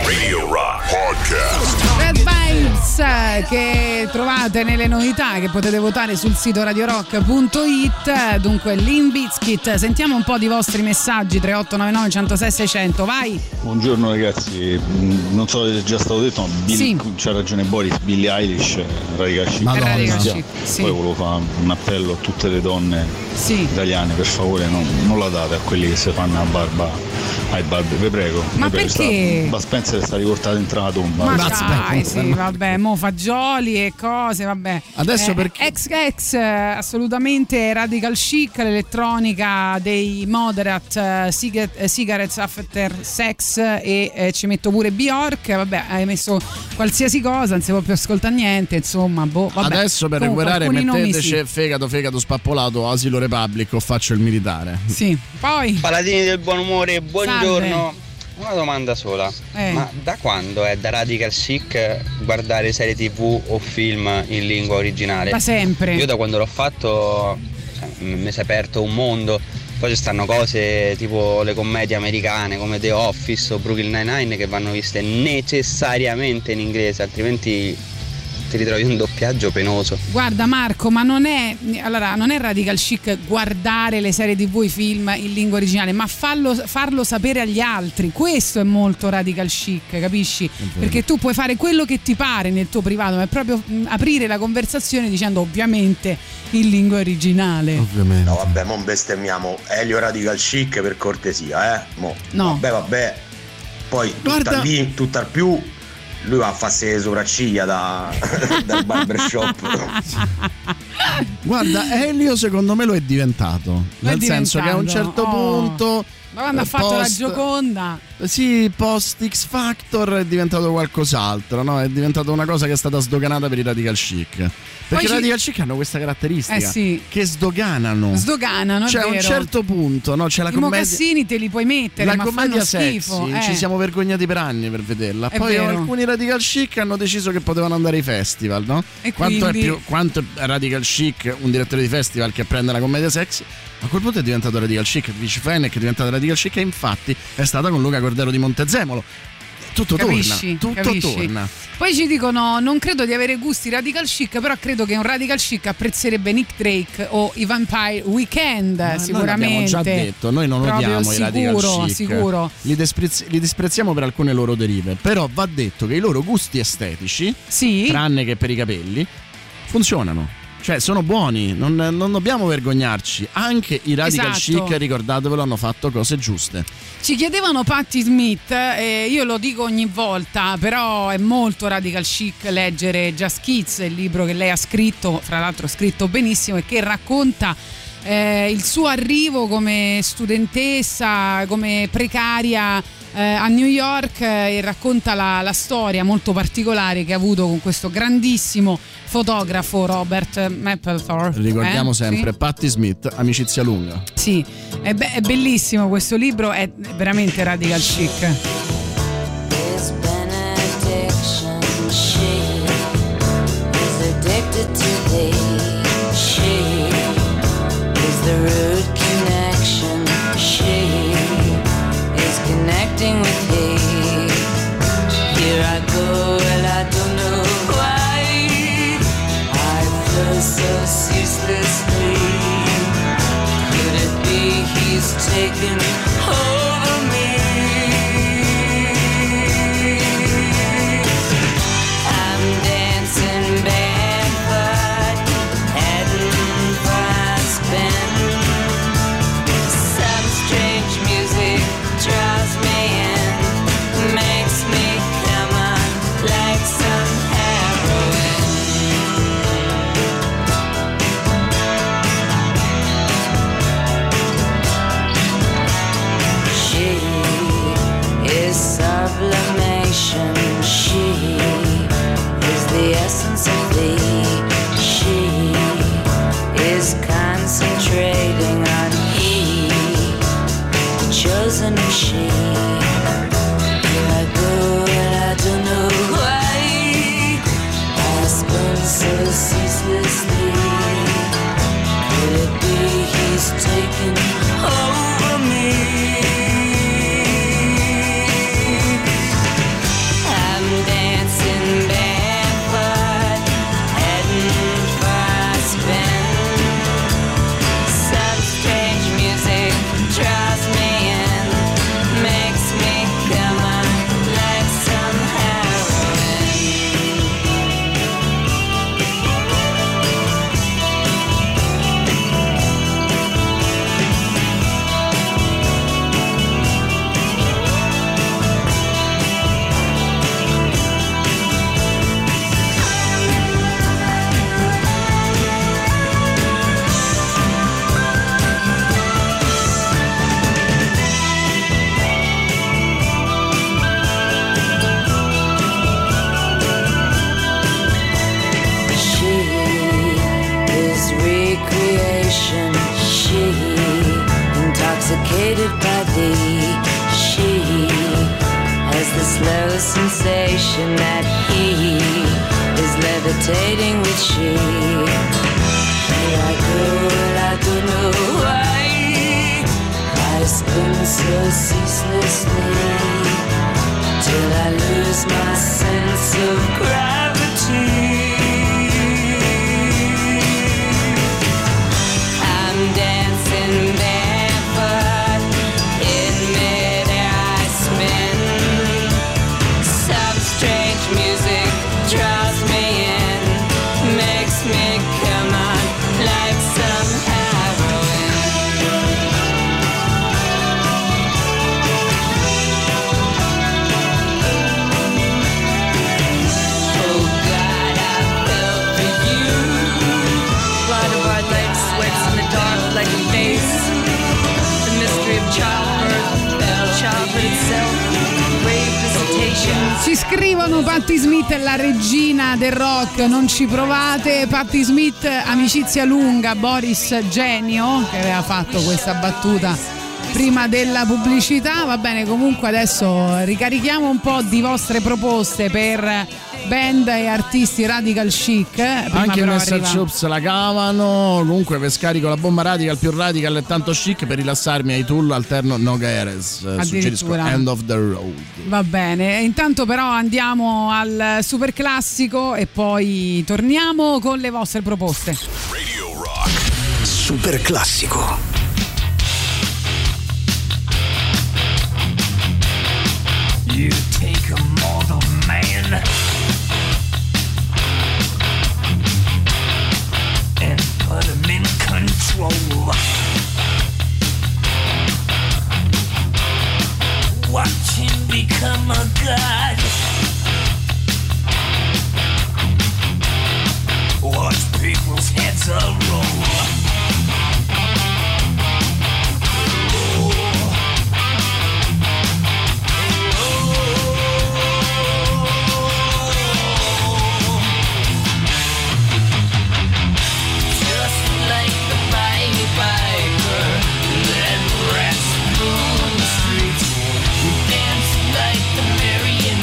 Radio Rock Podcast. che trovate nelle novità che potete votare sul sito radiorock.it. Dunque Limp Bizkit, sentiamo un po' di vostri messaggi. 3899 106 600, vai. Buongiorno ragazzi, non so se è già stato detto, ma sì, c'ha ragione Boris, Billie Eilish Radical Chic. Sì. Poi volevo fare un appello a tutte le donne italiane, per favore non la date a quelli che si fanno a barba, ai barbi, vi prego. Ma perché? Bud Spencer sta riportato in trado. Ma dai, sì, vabbè, mo fagioli e cose, vabbè. Adesso perché? XX, assolutamente Radical Chic, l'elettronica dei Moderate, Cigarettes After Sex, e ci metto pure Bjork, vabbè, hai messo qualsiasi cosa, non si può più ascoltare niente, insomma, boh, vabbè. Adesso per recuperare metteteci fegato spappolato, Asilo Republic o faccio il militare. Sì, poi Paladini del buon umore, buongiorno. Salve. Una domanda sola, ma da quando è da Radical Chic guardare serie TV o film in lingua originale? Da sempre. Io da quando l'ho fatto, mi si è aperto un mondo. Poi ci stanno cose tipo le commedie americane come The Office o Brooklyn Nine-Nine che vanno viste necessariamente in inglese, altrimenti ti ritrovi un doppiaggio penoso. Guarda Marco, ma non è Radical Chic guardare le serie TV, i film in lingua originale, ma farlo sapere agli altri. Questo è molto Radical Chic, capisci? Perché tu puoi fare quello che ti pare nel tuo privato, ma è proprio aprire la conversazione dicendo ovviamente in lingua originale. Ovviamente. No vabbè, non bestemmiamo Elio Radical Chic, per cortesia, No. Vabbè. Poi tutta al più lui va a farsi le sopracciglia dal barbershop. Guarda, Elio secondo me lo è diventato. Nel senso che a un certo punto, ma quando ha fatto la Gioconda, sì, post X Factor è diventato qualcos'altro, no? È diventato una cosa che è stata sdoganata per i Radical Chic. Perché i Radical Chic hanno questa caratteristica che sdoganano, cioè a un certo punto, no? C'è la commedia, i mocassini te li puoi mettere, la commedia sexy, schifo. Ci siamo vergognati per anni per vederla. Poi alcuni Radical Chic hanno deciso che potevano andare ai festival, no? E quanto è Radical Chic un direttore di festival che prende la commedia sexy? A quel punto è diventato Radical Chic, Vici Fennec è diventata Radical Chic, e infatti è stata con Luca Cordero di Montezemolo. Tutto torna. Poi ci dicono: non credo di avere gusti Radical Chic, però credo che un Radical Chic apprezzerebbe Nick Drake o i Vampire Weekend. Ma sicuramente. L'abbiamo già detto, noi non odiamo i Radical Chic. Sicuro. Li disprezziamo per alcune loro derive, però va detto che i loro gusti estetici, tranne che per i capelli, funzionano. Cioè sono buoni, non dobbiamo vergognarci. Anche i Radical Chic, ricordatevelo, hanno fatto cose giuste. Ci chiedevano Patti Smith, io lo dico ogni volta, però è molto Radical Chic leggere Just Kids, il libro che lei ha scritto, fra l'altro scritto benissimo, e che racconta il suo arrivo come studentessa, come precaria a New York, e racconta la storia molto particolare che ha avuto con questo grandissimo fotografo Robert Mapplethorpe. Ricordiamo sempre Patti Smith, Amicizia lunga. Sì, è bellissimo questo libro, è veramente Radical Chic. With hate, here I go and I don't know why I feel so ceaselessly. Could it be he's taken over me? I'm dancing barefoot, heading for a spin. Some strange music drives me. Sublimation, she is the essence of thee. She is concentrating on he, the chosen of she. Here I go and I don't know why I spin so ceaselessly. Could it be he's taken over me? Dancing barefoot, created by thee. She has the slow sensation that he is levitating with she. My girl, I don't know why I spin so ceaselessly till I lose my sense of gravity. I'm dancing barefoot in mid-air, I spin. Some strange music draws me in, makes me come on like some heroin. Oh God, I fell for you. Blood of our legs sweats in the dark like a face. The mystery of childbirth, childhood itself, grave visitations. Ci scrivono Patti Smith è la regina del rock, non ci provate. Patti Smith, amicizia lunga. Boris genio, che aveva fatto questa battuta prima della pubblicità. Va bene, comunque adesso ricarichiamo un po' di vostre proposte per band e artisti radical chic. Prima anche i Messal Chups la cavano. Comunque per scarico la bomba radical, più radical e tanto chic. Per rilassarmi ai Tool alterno Nogueres, suggerisco End of the Road. Va bene, intanto però andiamo al super classico e poi torniamo con le vostre proposte. Radio Rock super classico. You take a mortal man and put him in control. Watch him become a god. Watch people's heads roll. Like the Marian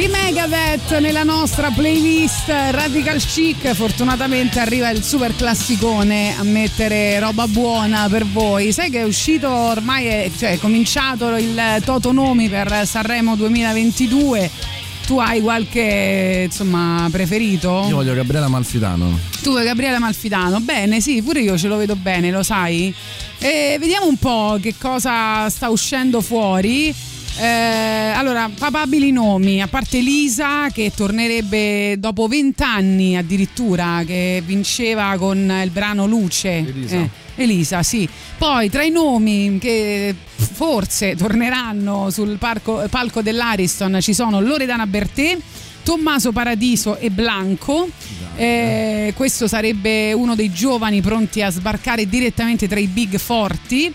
I Megadeth nella nostra playlist Radical Chic. Fortunatamente arriva il super classicone a mettere roba buona per voi. Sai che è uscito ormai, è cominciato il Toto Nomi per Sanremo 2022. Tu hai qualche, insomma, preferito? Io voglio Gabriele Amalfitano. Tu vuoi Gabriele Amalfitano? Bene, sì, pure io ce lo vedo bene, lo sai? E vediamo un po' che cosa sta uscendo fuori. Allora, papabili nomi, a parte Lisa, che tornerebbe dopo 20 anni addirittura, che vinceva con il brano Luce. Elisa, sì. Poi tra i nomi che forse torneranno sul palco dell'Ariston ci sono Loredana Bertè, Tommaso Paradiso e Blanco. Questo sarebbe uno dei giovani pronti a sbarcare direttamente tra i big forti.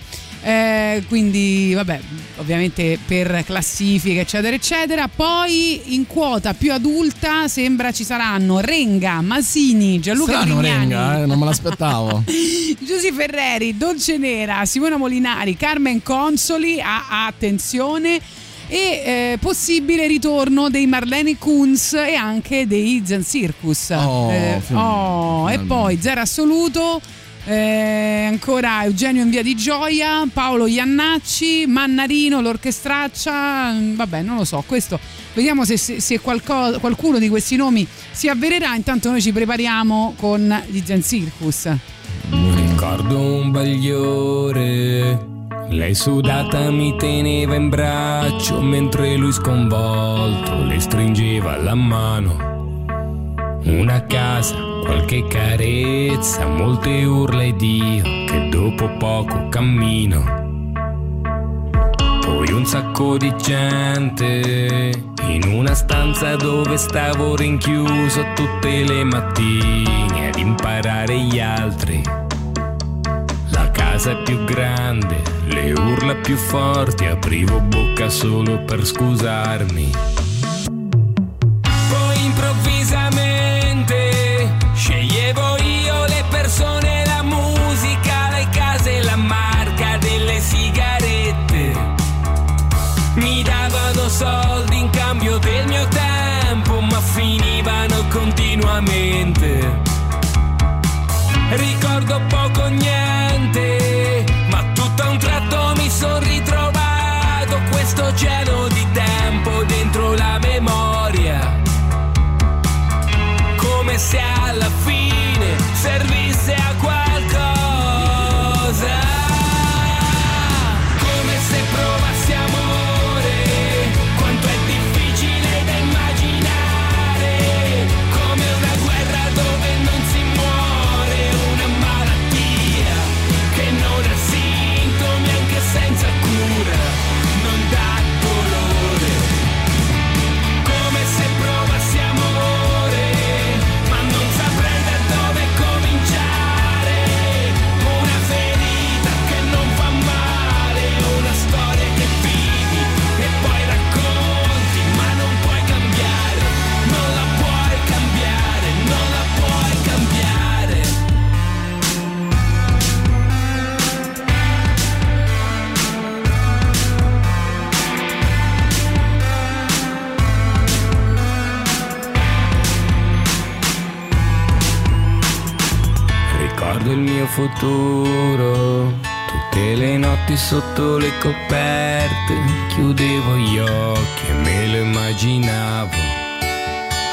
Quindi vabbè, ovviamente per classifiche eccetera eccetera. Poi in quota più adulta sembra ci saranno Renga, Masini, Gianluca Grignani. Renga, non me l'aspettavo. Giusy Ferreri, Dolce Nera, Simona Molinari, Carmen Consoli, attenzione, e possibile ritorno dei Marlene Kunz e anche dei Zen Circus. E poi Zero Assoluto, ancora Eugenio in Via di Gioia, Paolo Iannacci, Mannarino, l'orchestraccia. Vabbè, non lo so, questo vediamo se qualcuno di questi nomi si avvererà. Intanto noi ci prepariamo con gli Zen Circus. Ricordo un bagliore, lei sudata mi teneva in braccio, mentre lui sconvolto le stringeva la mano. Una casa, qualche carezza, molte urla ed io che dopo poco cammino. Poi un sacco di gente in una stanza dove stavo rinchiuso tutte le mattine ad imparare gli altri. La casa è più grande, le urla più forti, aprivo bocca solo per scusarmi. Poi improvvisamente sceglievo io le persone, la musica, le case, la marca delle sigarette. Mi davano soldi in cambio del mio tempo, ma finivano continuamente. Ricordo poco o niente, ma tutto a un tratto mi sono ritrovato questo cielo di tempo dentro la memoria. Se alla fine servisse a qualcosa, come se provassi amore, quanto è difficile da immaginare, come una guerra dove non si muore, una malattia che non ha sintomi anche senza cura, non dà colore, come se provassi amore. Del mio futuro, tutte le notti sotto le coperte chiudevo gli occhi e me lo immaginavo,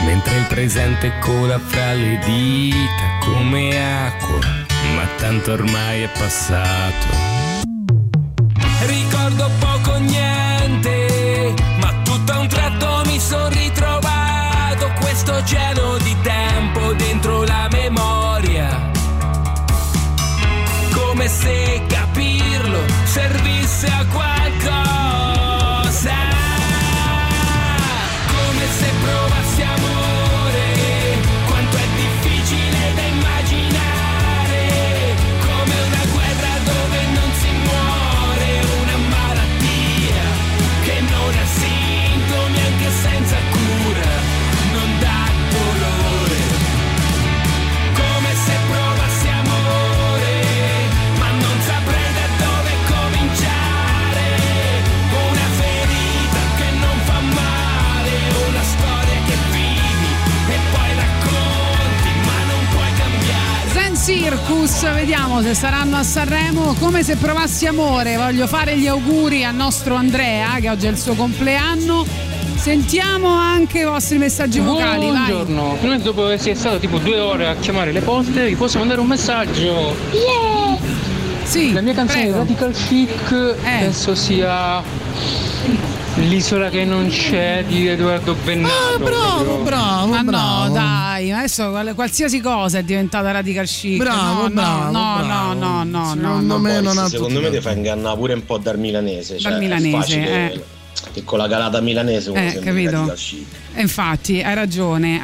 mentre il presente cola fra le dita come acqua, ma tanto ormai è passato. Ricordo poco o niente, ma tutto a un tratto mi sono ritrovato questo cielo di tempo dentro la memoria. Come se capirlo servisse a qualcosa, come se provassi amore, quanto è difficile da immaginare, come una guerra dove non si muore, una malattia che non ha sintomi anche senza cura, non dà dolore, come se provassi amore. Non saprei da dove cominciare. Cyrus, vediamo se saranno a Sanremo. Come se provassi amore, voglio fare gli auguri al nostro Andrea, che oggi è il suo compleanno. Sentiamo anche i vostri messaggi vocali. Buongiorno, vai. Prima, dopo essere stato tipo 2 ore a chiamare le poste, vi posso mandare un messaggio? Yeah! Sì, la mia canzone Radical Chic penso sia L'isola che non c'è di Edoardo Bennato. Ah, bravo. Ah, bravo. No, dai, adesso qualsiasi cosa è diventata radical chic. Bravo. Secondo me ti fa ingannare pure un po' dal milanese. Cioè, dal milanese, è facile, che con la calata milanese uno sembra radical chic. Infatti, hai ragione.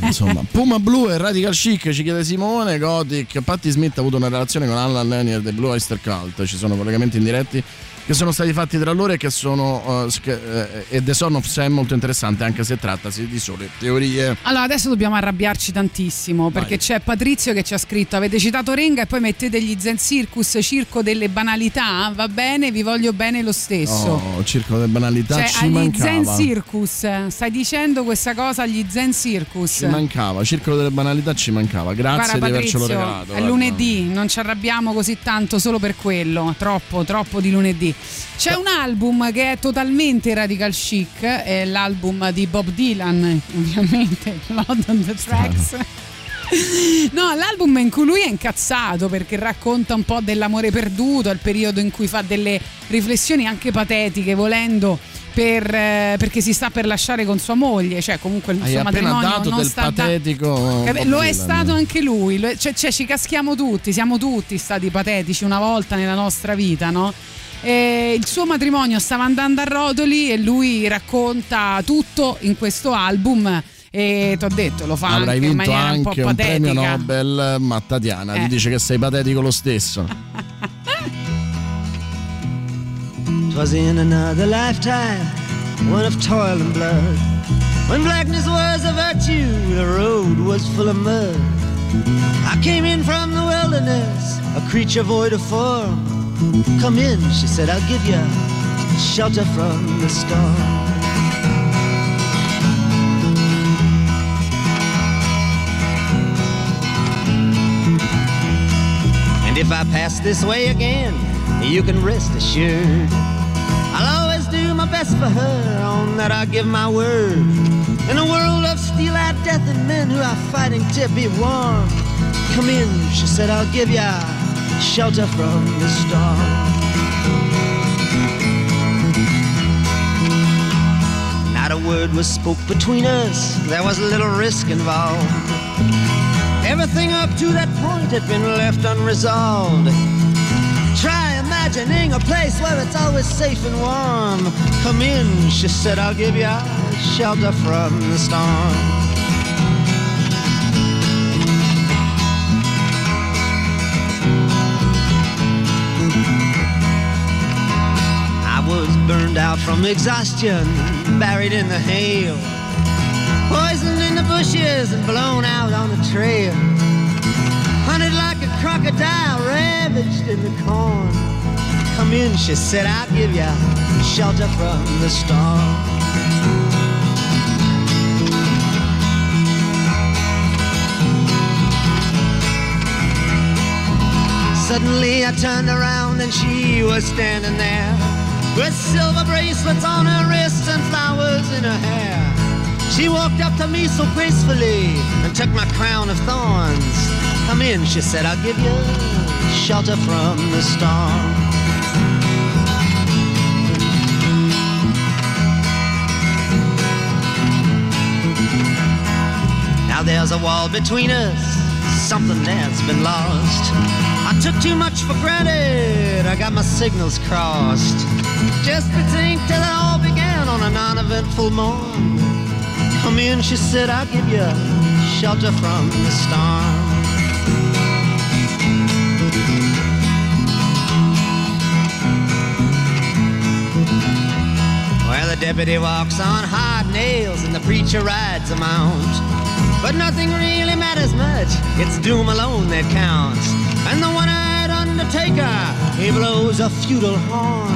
Insomma, Puma Blu e Radical Chic, ci chiede Simone. Gothic, Patti Smith ha avuto una relazione con Alan Lanier dei Blue Oyster Cult. Ci sono collegamenti indiretti che sono stati fatti tra loro e che sono The Son of Sam molto interessante, anche se trattasi di sole teorie. Allora adesso dobbiamo arrabbiarci tantissimo perché c'è Patrizio che ci ha scritto: avete citato Renga e poi mettete gli Zen Circus, circo delle banalità, va bene, vi voglio bene lo stesso. Oh, circo delle banalità, cioè, ci mancava. Zen Circus, stai dicendo questa cosa agli Zen Circus? Ci mancava, circo delle banalità ci mancava. Grazie, guarda, di avercelo regalato. È lunedì, non ci arrabbiamo così tanto solo per quello, troppo di lunedì. C'è un album che è totalmente radical chic, è l'album di Bob Dylan, ovviamente, Blood on the Tracks. No, l'album in cui lui è incazzato perché racconta un po' dell'amore perduto, al periodo in cui fa delle riflessioni anche patetiche, volendo, perché si sta per lasciare con sua moglie, cioè comunque il suo matrimonio dato non del sta patetico. Lo è stato anche lui, cioè ci caschiamo tutti, siamo tutti stati patetici una volta nella nostra vita, no? E il suo matrimonio stava andando a rotoli e lui racconta tutto in questo album. E ti ho detto, lo fa avrai anche in maniera anche un po' patetica. Avrai vinto anche un premio Nobel, ma Tatiana ti dice che sei patetico lo stesso. Twas in another lifetime, one of toil and blood, when blackness was a virtue, the road was full of mud. I came in from the wilderness, a creature void of form. Come in, she said, I'll give you shelter from the storm. And if I pass this way again, you can rest assured I'll always do my best for her, on that I give my word. In a world of steel-eyed death and men who are fighting to be warm. Come in, she said, I'll give you shelter from the storm. Not a word was spoke between us, there was little risk involved. Everything up to that point had been left unresolved. Try imagining a place where it's always safe and warm. Come in, she said, I'll give you shelter from the storm. Burned out from exhaustion, buried in the hail, poisoned in the bushes and blown out on the trail. Hunted like a crocodile, ravaged in the corn. Come in, she said, I'll give you shelter from the storm. Suddenly I turned around and she was standing there with silver bracelets on her wrists and flowers in her hair. She walked up to me so gracefully and took my crown of thorns. Come in, she said, I'll give you shelter from the storm. Now there's a wall between us, something that's been lost. I took too much for granted, I got my signals crossed. Just pretend till it all began on a non-eventful morn. Come in, she said, I'll give you shelter from the storm. Well, the deputy walks on hard nails and the preacher rides a mount. But nothing really matters much, it's doom alone that counts. And the one-eyed undertaker, he blows a feudal horn.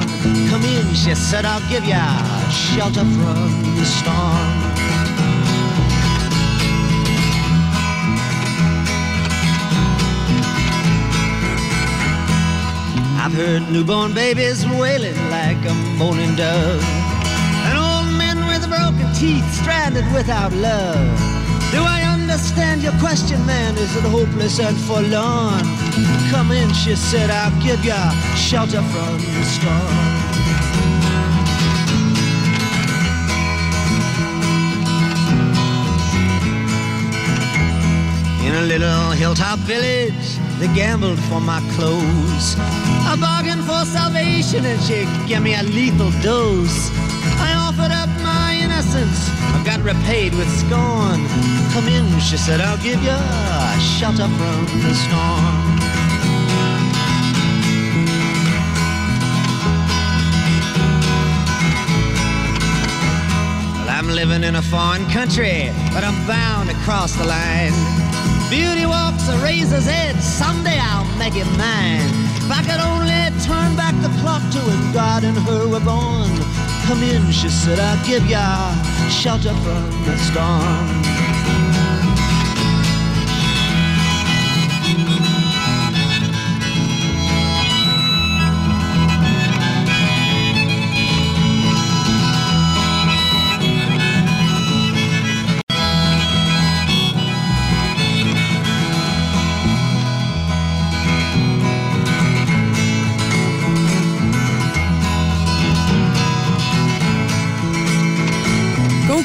Come in, she said, I'll give ya shelter from the storm. I've heard newborn babies wailing like a mourning dove, and old men with broken teeth stranded without love. Do I understand your question, man? Is it hopeless and forlorn? Come in, she said, I'll give you shelter from the storm. In a little hilltop village, they gambled for my clothes. I bargained for salvation and she gave me a lethal dose. I offered up my innocence, I got repaid with scorn. Come in, she said, I'll give you a shelter from the storm. Well, I'm living in a foreign country, but I'm bound to cross the line. Beauty walks a razor's edge, someday I'll make it mine. If I could only turn back the clock to when God and her were born. Come in, she said, I'll give ya shelter from the storm.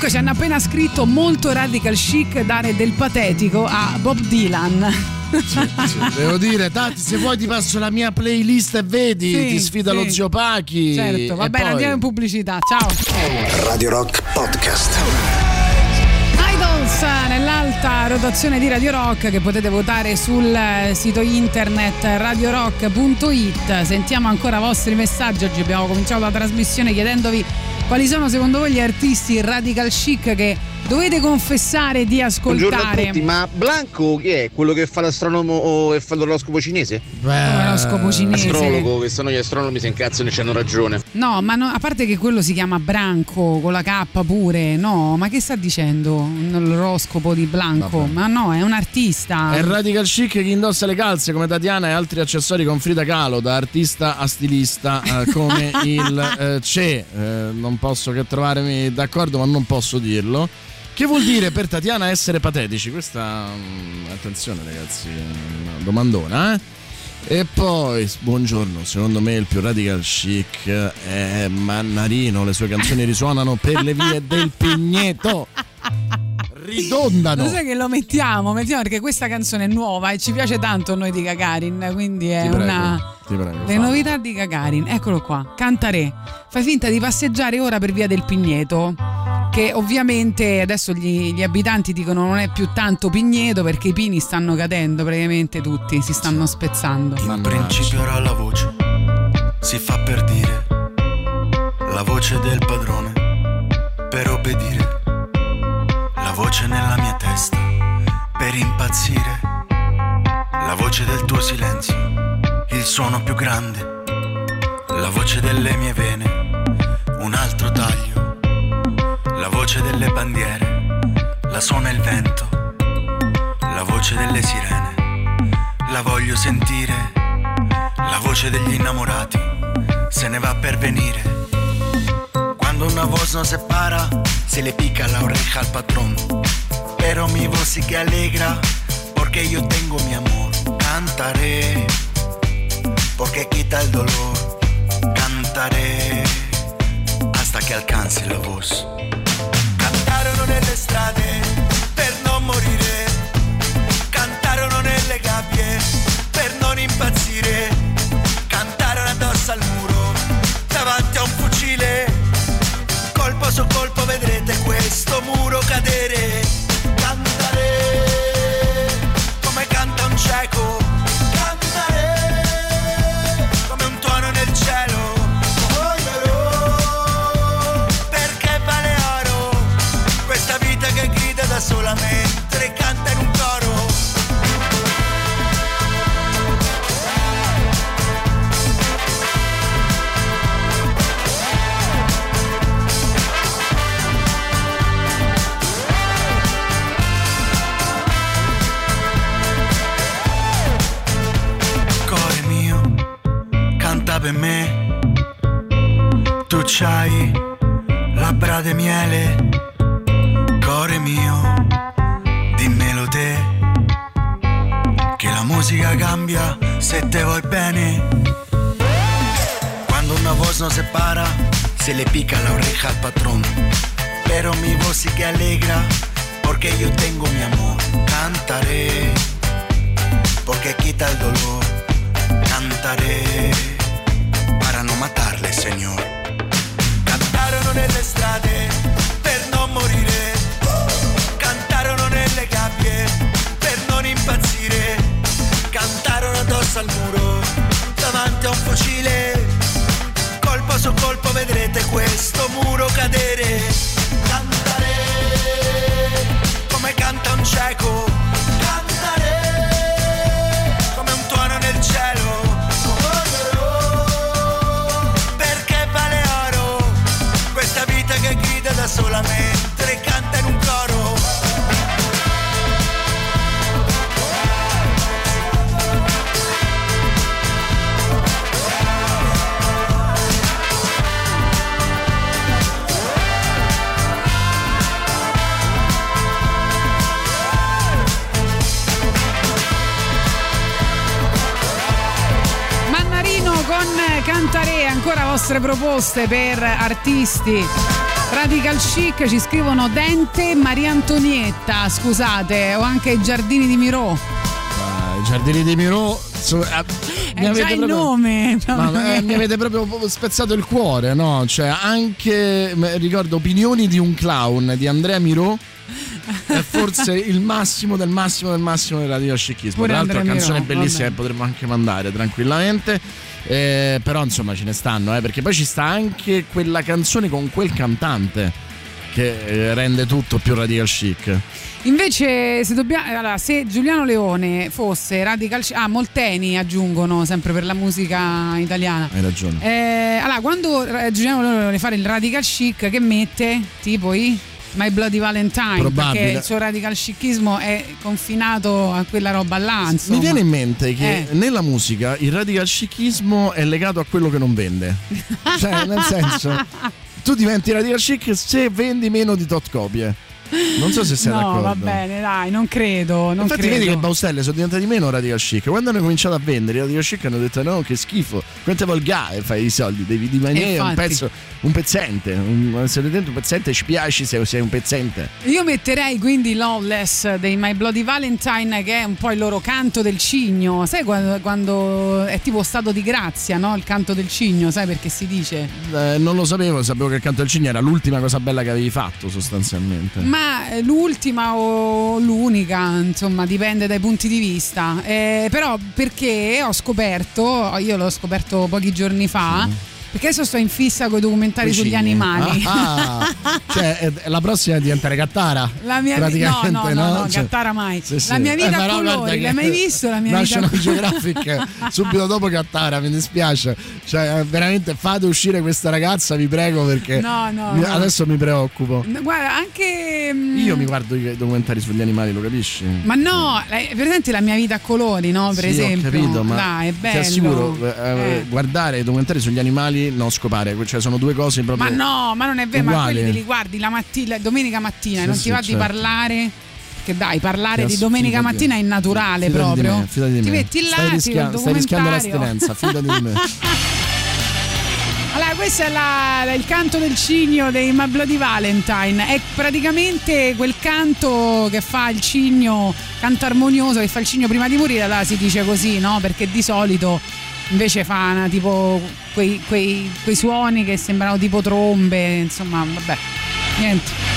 Ci hanno appena scritto molto radical chic dare del patetico a Bob Dylan. Sì, devo dire, Tati, se vuoi ti passo la mia playlist e vedi, sì, ti sfida, sì, lo zio Pachi. Certo, va bene, poi andiamo in pubblicità. Ciao. Radio Rock Podcast. Idols nell'alta rotazione di Radio Rock che potete votare sul sito internet radiorock.it. Sentiamo ancora i vostri messaggi. Oggi abbiamo cominciato la trasmissione chiedendovi quali sono secondo voi gli artisti radical chic che dovete confessare di ascoltare. Buongiorno a tutti, ma Blanco chi è? Quello che fa l'astronomo e fa l'oroscopo cinese? L'oroscopo cinese. Astrologo, che sono gli astronomi, si incazzano e c'hanno ragione. No, ma no, a parte che quello si chiama Branco con la K pure, no, ma che sta dicendo l'oroscopo di Blanco? Vabbè. Ma no, è un artista. È radical chic chi indossa le calze come Tatiana e altri accessori con Frida Kahlo, da artista a stilista, come il c'è. Non posso che trovarmi d'accordo, ma non posso dirlo. Che vuol dire per Tatiana essere patetici? Questa, attenzione ragazzi, una domandona, eh? E poi, buongiorno, secondo me il più radical chic è Mannarino. Le sue canzoni risuonano per le vie del Pigneto, ridondano. Lo sai che lo mettiamo perché questa canzone è nuova e ci piace tanto a noi di Gagarin, quindi è le novità di Gagarin. Eccolo qua, Cantare, fai finta di passeggiare ora per via del Pigneto, che ovviamente adesso gli abitanti dicono non è più tanto Pigneto perché i pini stanno cadendo, praticamente tutti si stanno spezzando. In principio era la voce, si fa per dire, la voce del padrone per obbedire, la voce nella mia testa per impazzire, la voce del tuo silenzio, il suono più grande, la voce delle mie vene, un altro taglio, la voce delle bandiere, la suona il vento, la voce delle sirene, la voglio sentire, la voce degli innamorati, se ne va per venire. Una voz no se para, se le pica la oreja al patrón, pero mi voz sí que alegra, porque yo tengo mi amor. Cantaré, porque quita el dolor. Cantaré, hasta que alcance la voz. Cantarono nelle strade, per non morire. Cantarono nelle gabbie, per non impazzire. Cantarono addosso al muro, davanti a un fucile. Colpo su colpo vedrete questo muro cadere. Cantare come canta un cieco, cantare come un tuono nel cielo. Oh, perché vale oro questa vita che grida da sola mentre canta in un coro. c'hai labbra de miele, core mio, dimmelo te, che la musica cambia se te vuoi bene. Quando una voz no se para, se le pica la oreja al patrón, pero mi voz sí que alegra, porque yo tengo mi amor. Cantaré, porque quita el dolor, cantaré, para no matarle, Señor. Cantarono nelle strade per non morire, cantarono nelle gabbie per non impazzire, cantarono addosso al muro davanti a un fucile, colpo su colpo vedrete questo muro cadere. Cantare come canta un cieco, cantare come un tuono nel cielo. Che grida da sola mentre canta in un coro. Mannarino con Cantare, ancora vostre proposte per artisti. Radical Chic ci scrivono Dante, Maria Antonietta, scusate, o anche i Giardini di Miró. I Giardini di Miró è già il nome, mi avete proprio spezzato il cuore, no? Cioè, anche ricordo Opinioni di un clown di Andrea Miró è forse il massimo del massimo del massimo del radio chichismo. Tra l'altro è una canzone bellissima che potremmo anche mandare tranquillamente. Però insomma ce ne stanno, perché poi ci sta anche quella canzone con quel cantante che rende tutto più radical chic. Invece se dobbiamo, allora, se Giuliano Leone fosse radical chic, Molteni aggiungono sempre per la musica italiana. Hai ragione. Allora quando Giuliano Leone vuole fare il radical chic, che mette? Tipo i My Bloody Valentine. Probabile. Perché il suo radical chichismo è confinato a quella roba là, insomma. Mi viene in mente che nella musica il radical chichismo è legato a quello che non vende. Cioè, nel senso, tu diventi radical chic se vendi meno di tot copie. Non so se sei d'accordo. Va bene, dai, non credo. Infatti, vedi che Baustelle sono diventati meno radical chic. Quando hanno cominciato a vendere radical chic hanno detto no, che schifo, quanto è volgare, fai i soldi, devi dimanere un pezzo, un pezzente, se sei dentro un pezzente ci piaci, se sei un pezzente. Io metterei quindi Loveless dei My Bloody Valentine, che è un po' il loro canto del cigno. Sai quando è tipo stato di grazia, no? Il canto del cigno, sai perché si dice? Non lo sapevo, sapevo che il canto del cigno era l'ultima cosa bella che avevi fatto sostanzialmente. Ma l'ultima o l'unica, insomma, dipende dai punti di vista. Però perché ho scoperto, io l'ho scoperto pochi giorni fa, perché adesso sto in fissa con i documentari sugli animali. Cioè, la prossima è diventare Gattara. La mia vita. No, cioè, Gattara mai. Sì, sì. La mia vita a colori, l'hai mai visto? La mia National vita Geographic subito dopo Gattara, mi dispiace. Cioè, veramente fate uscire questa ragazza, vi prego, perché adesso mi preoccupo. Guarda, anche io mi guardo i documentari sugli animali, lo capisci? Ma no, presente la mia vita a colori, no? Per esempio. Ho capito, ma è bello. Ti assicuro, guardare i documentari sugli animali, no, scopare, cioè sono due cose proprio. Ma no, ma non è vero, uguali. Ma quelli te li guardi la domenica mattina, sì, non ti va di parlare. Che dai, parlare di domenica mattina è naturale, fidati proprio. Fidati di me. Ti metti là, stai rischiando l'astinenza, fidati di me. Allora, questo è il canto del cigno dei My Bloody Valentine. È praticamente quel canto che fa il cigno, canto armonioso che fa il cigno prima di morire. Allora si dice così, no? Perché di solito invece fa tipo quei suoni che sembrano tipo trombe, insomma, vabbè, niente.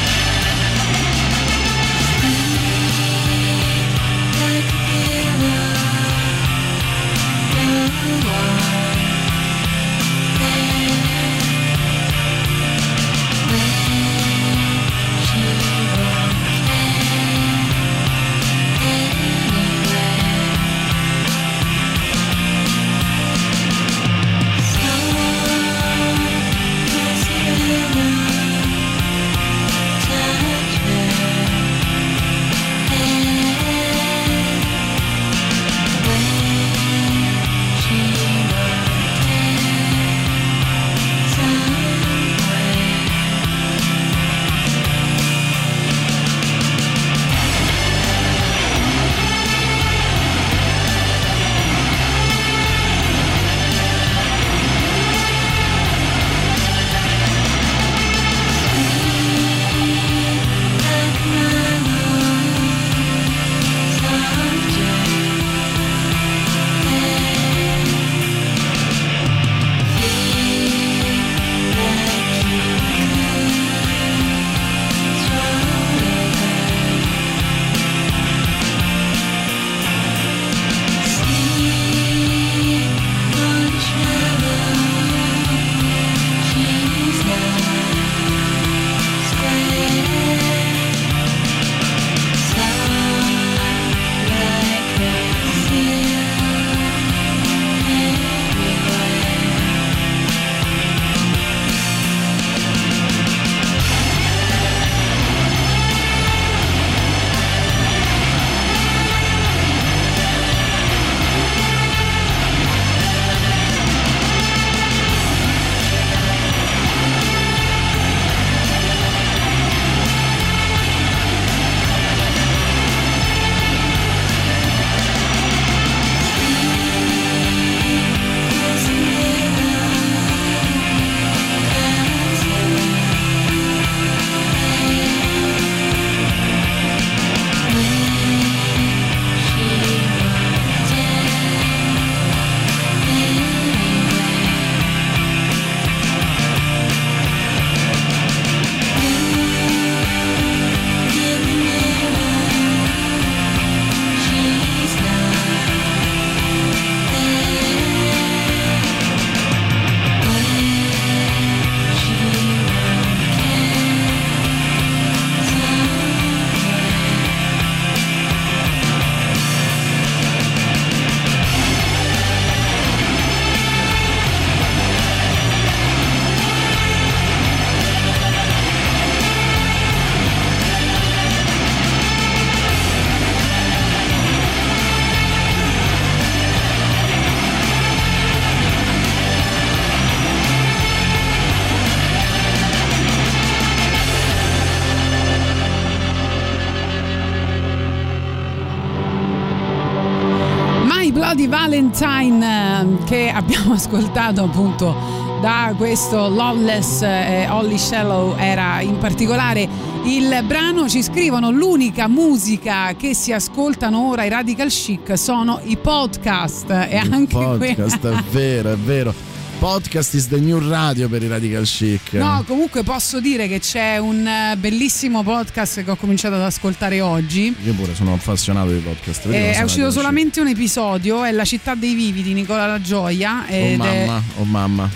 di Valentine che abbiamo ascoltato appunto da questo Loveless, Holly Shallow era in particolare il brano. Ci scrivono: l'unica musica che si ascoltano ora i Radical Chic sono i podcast. E il anche podcast è vero, è vero. Podcast is the new radio per i Radical Chic. No, comunque posso dire che c'è un bellissimo podcast che ho cominciato ad ascoltare oggi. Io pure sono appassionato di podcast. È uscito solamente un episodio, è La città dei vivi di Nicola La Gioia. Oh mamma.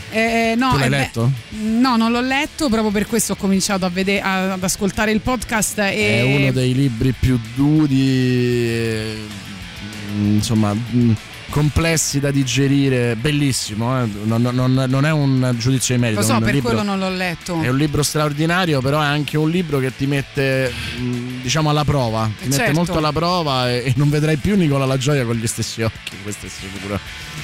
No, tu l'hai letto? No, non l'ho letto, proprio per questo ho cominciato a vedere, ad ascoltare il podcast. È uno dei libri più duri, insomma, complessi da digerire, bellissimo, eh? Non è un giudizio di merito. Lo so, per libro, quello non l'ho letto. È un libro straordinario, però è anche un libro che ti mette, diciamo, alla prova. Ti certo. mette molto alla prova e non vedrai più Nicola La Gioia con gli stessi occhi, questo è sicuro.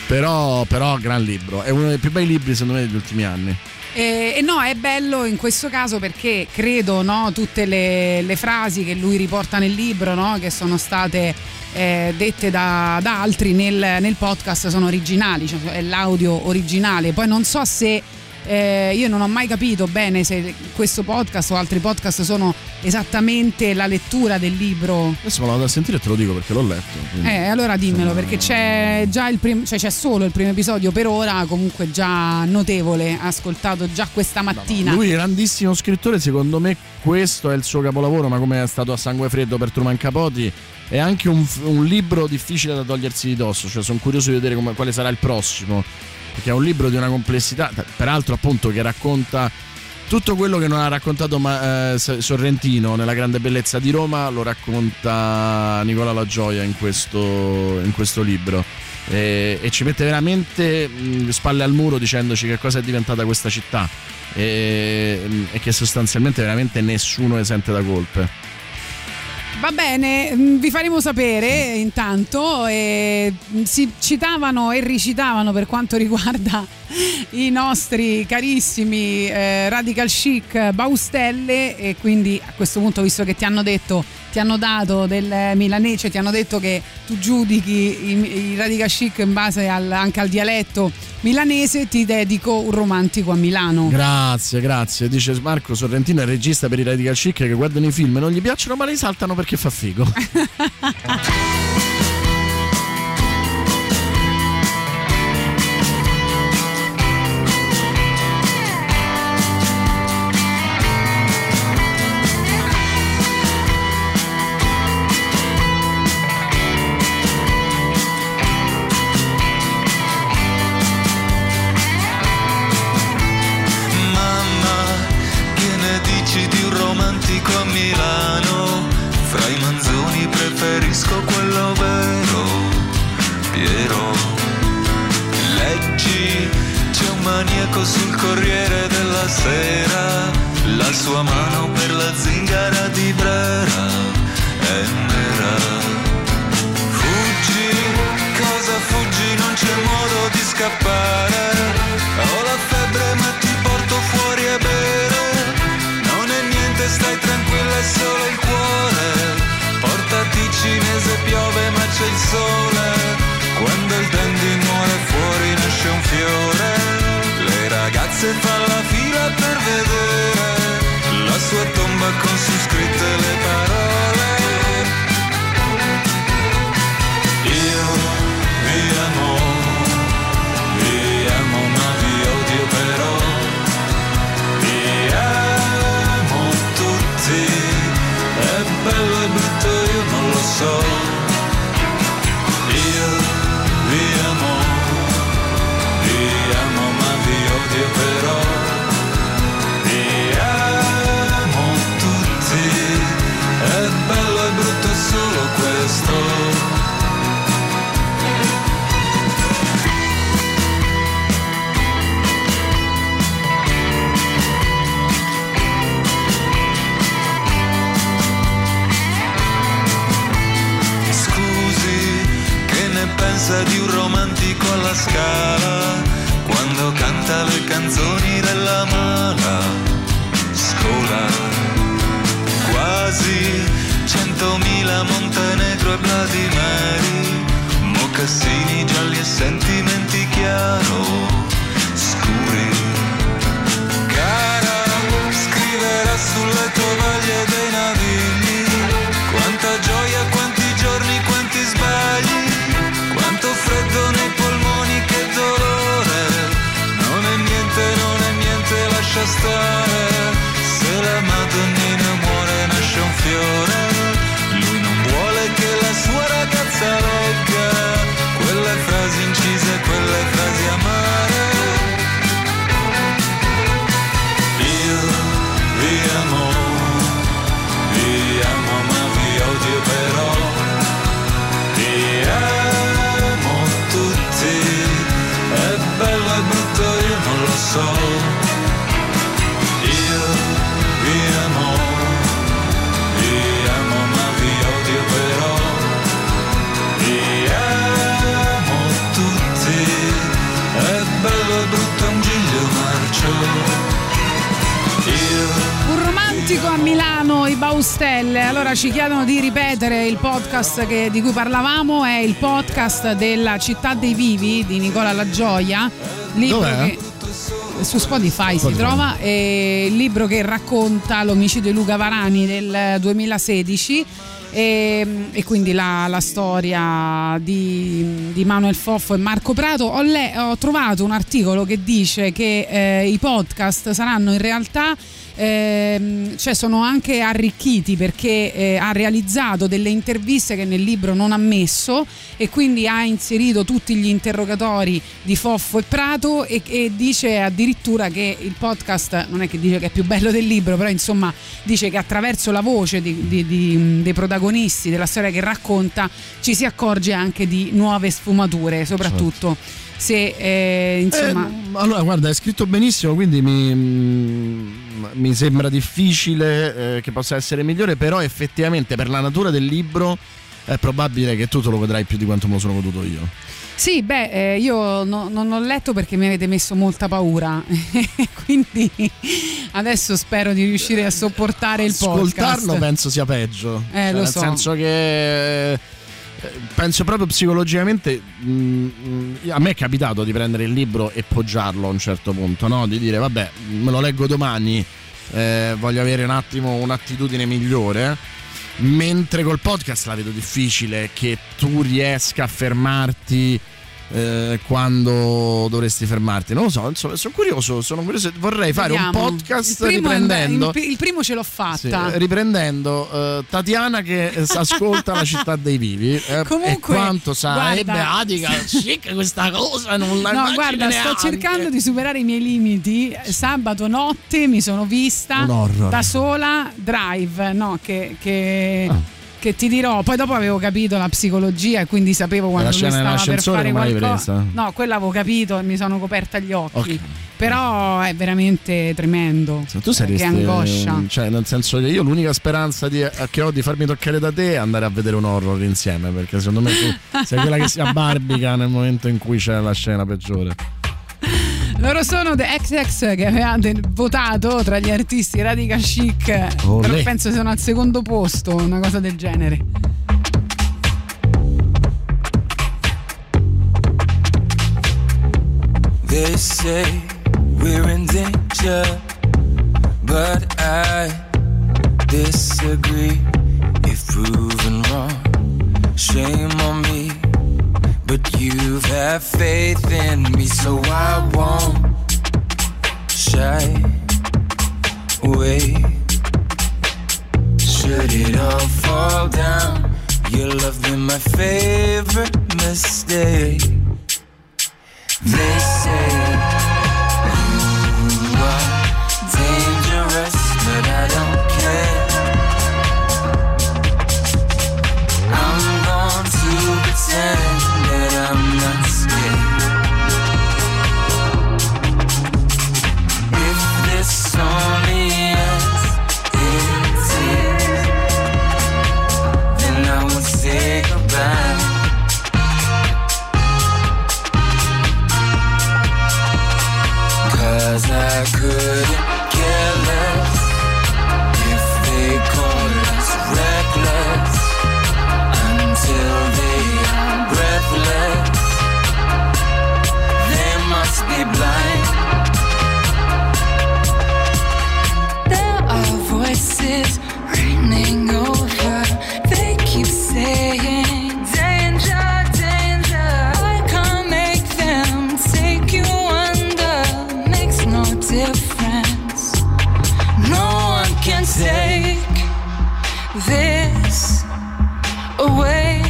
Però gran libro, è uno dei più bei libri secondo me degli ultimi anni. E no, è bello in questo caso perché credo, no, tutte le frasi che lui riporta nel libro, no, che sono state dette da altri nel podcast sono originali, cioè è l'audio originale. Poi non so se io non ho mai capito bene se questo podcast o altri podcast sono esattamente la lettura del libro. Adesso me lo vado a sentire e te lo dico perché l'ho letto. Allora dimmelo, perché c'è già c'è solo il primo episodio per ora, comunque già notevole, ascoltato già questa mattina. Lui è grandissimo scrittore, secondo me questo è il suo capolavoro, ma come è stato a sangue freddo per Truman Capote, è anche un libro difficile da togliersi di dosso, cioè sono curioso di vedere quale sarà il prossimo. Perché è un libro di una complessità, peraltro appunto, che racconta tutto quello che non ha raccontato Sorrentino nella Grande bellezza di Roma, lo racconta Nicola La Gioia in questo libro, e ci mette veramente spalle al muro dicendoci che cosa è diventata questa città, e che sostanzialmente veramente nessuno è esente da colpe. Va bene, vi faremo sapere intanto. Si citavano e ricitavano, per quanto riguarda i nostri carissimi Radical Chic, Baustelle, e quindi a questo punto, visto che ti hanno dato del milanese, cioè ti hanno detto che tu giudichi i Radical Chic in base anche al dialetto milanese, ti dedico Un romantico a Milano. Grazie. Dice Marco Sorrentino è regista per i Radical Chic che guardano i film e non gli piacciono ma li saltano perché fa figo. Montenegro e Vladimiri, mocassini tonnina muore e nasce un fiore. Lui non vuole che la sua ragazza rocca quelle frasi incise, quelle frasi amare. Io vi amo ma vi odio però. Vi amo tutti, è bello e brutto io non lo so. Un romantico a Milano, i Baustelle. Allora ci chiedono di ripetere il podcast di cui parlavamo, è il podcast della Città dei Vivi di Nicola La Gioia, libro che su Spotify si trova, il libro che racconta l'omicidio di Luca Varani del 2016 e quindi la storia di Manuel Fofo e Marco Prato. Ho trovato un articolo che dice che i podcast saranno in realtà sono anche arricchiti, perché ha realizzato delle interviste che nel libro non ha messo e quindi ha inserito tutti gli interrogatori di Fofo e Prato e dice addirittura che il podcast non è che dice che è più bello del libro, però insomma dice che attraverso la voce dei protagonisti della storia che racconta ci si accorge anche di nuove sfumature, soprattutto se insomma allora guarda, è scritto benissimo, quindi mi sembra difficile che possa essere migliore, però effettivamente per la natura del libro è probabile che tu te lo vedrai più di quanto me lo sono goduto io. Sì, io non ho letto perché mi avete messo molta paura quindi adesso spero di riuscire a sopportare il podcast. Ascoltarlo penso sia peggio, lo nel so. Senso che penso proprio psicologicamente, a me è capitato di prendere il libro e poggiarlo a un certo punto, no? Di dire vabbè, me lo leggo domani, voglio avere un attimo un'attitudine migliore, mentre col podcast la vedo difficile che tu riesca a fermarti quando dovresti fermarti, non lo so, insomma, sono curioso, vorrei fare un podcast riprendendo il primo ce l'ho fatta, sì, riprendendo Tatiana che ascolta La Città dei Vivi, comunque e quanto sarebbe adica chic questa cosa, non la immagino neanche. Sto cercando di superare i miei limiti. Sabato notte mi sono vista da sola Drive, che ti dirò, poi dopo avevo capito la psicologia e quindi sapevo quando lui stava per fare qualcosa, quella avevo capito e mi sono coperta gli occhi, okay. Però è veramente tremendo, tu saresti, che angoscia, cioè nel senso che io l'unica speranza che ho di farmi toccare da te è andare a vedere un horror insieme, perché secondo me tu sei quella che si abbarbica nel momento in cui c'è la scena peggiore. Loro sono The XX che avevate votato tra gli artisti radical chic. Olè. Però penso siano al secondo posto, una cosa del genere. They say we're in danger, but I disagree. If proven wrong, shame on me. But you've had faith in me, so I won't shy away. Should it all fall down, your love been my favorite mistake. They say you are dangerous, but I don't care. I'm going to pretend I'm not scared. If this only ends in tears, then I will say goodbye. this away?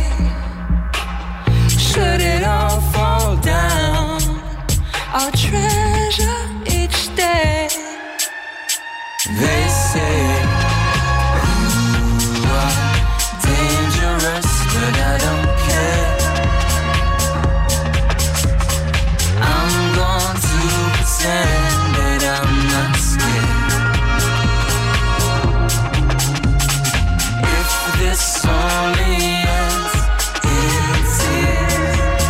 Should it all fall down, I'll treasure each day. They say you are dangerous, but I don't care. I'm going to pretend that I'm not scared. If this only ends in tears,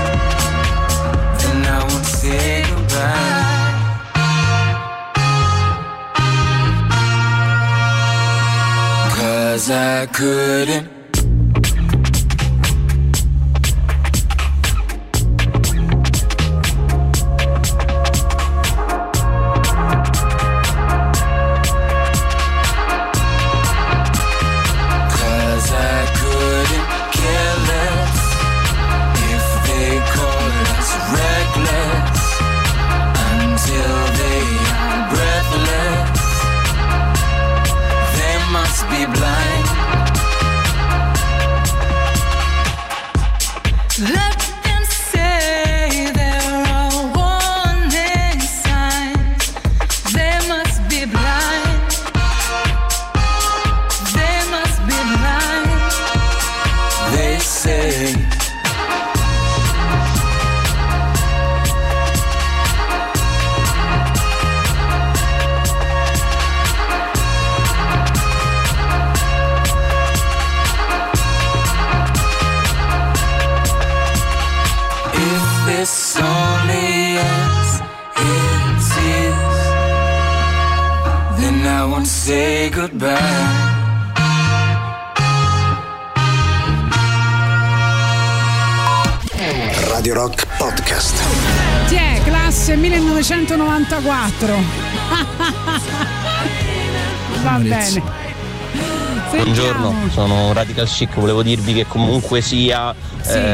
then I won't say goodbye. Cause I couldn't. Va bene. Buongiorno, sono Radical Chic, volevo dirvi che comunque sia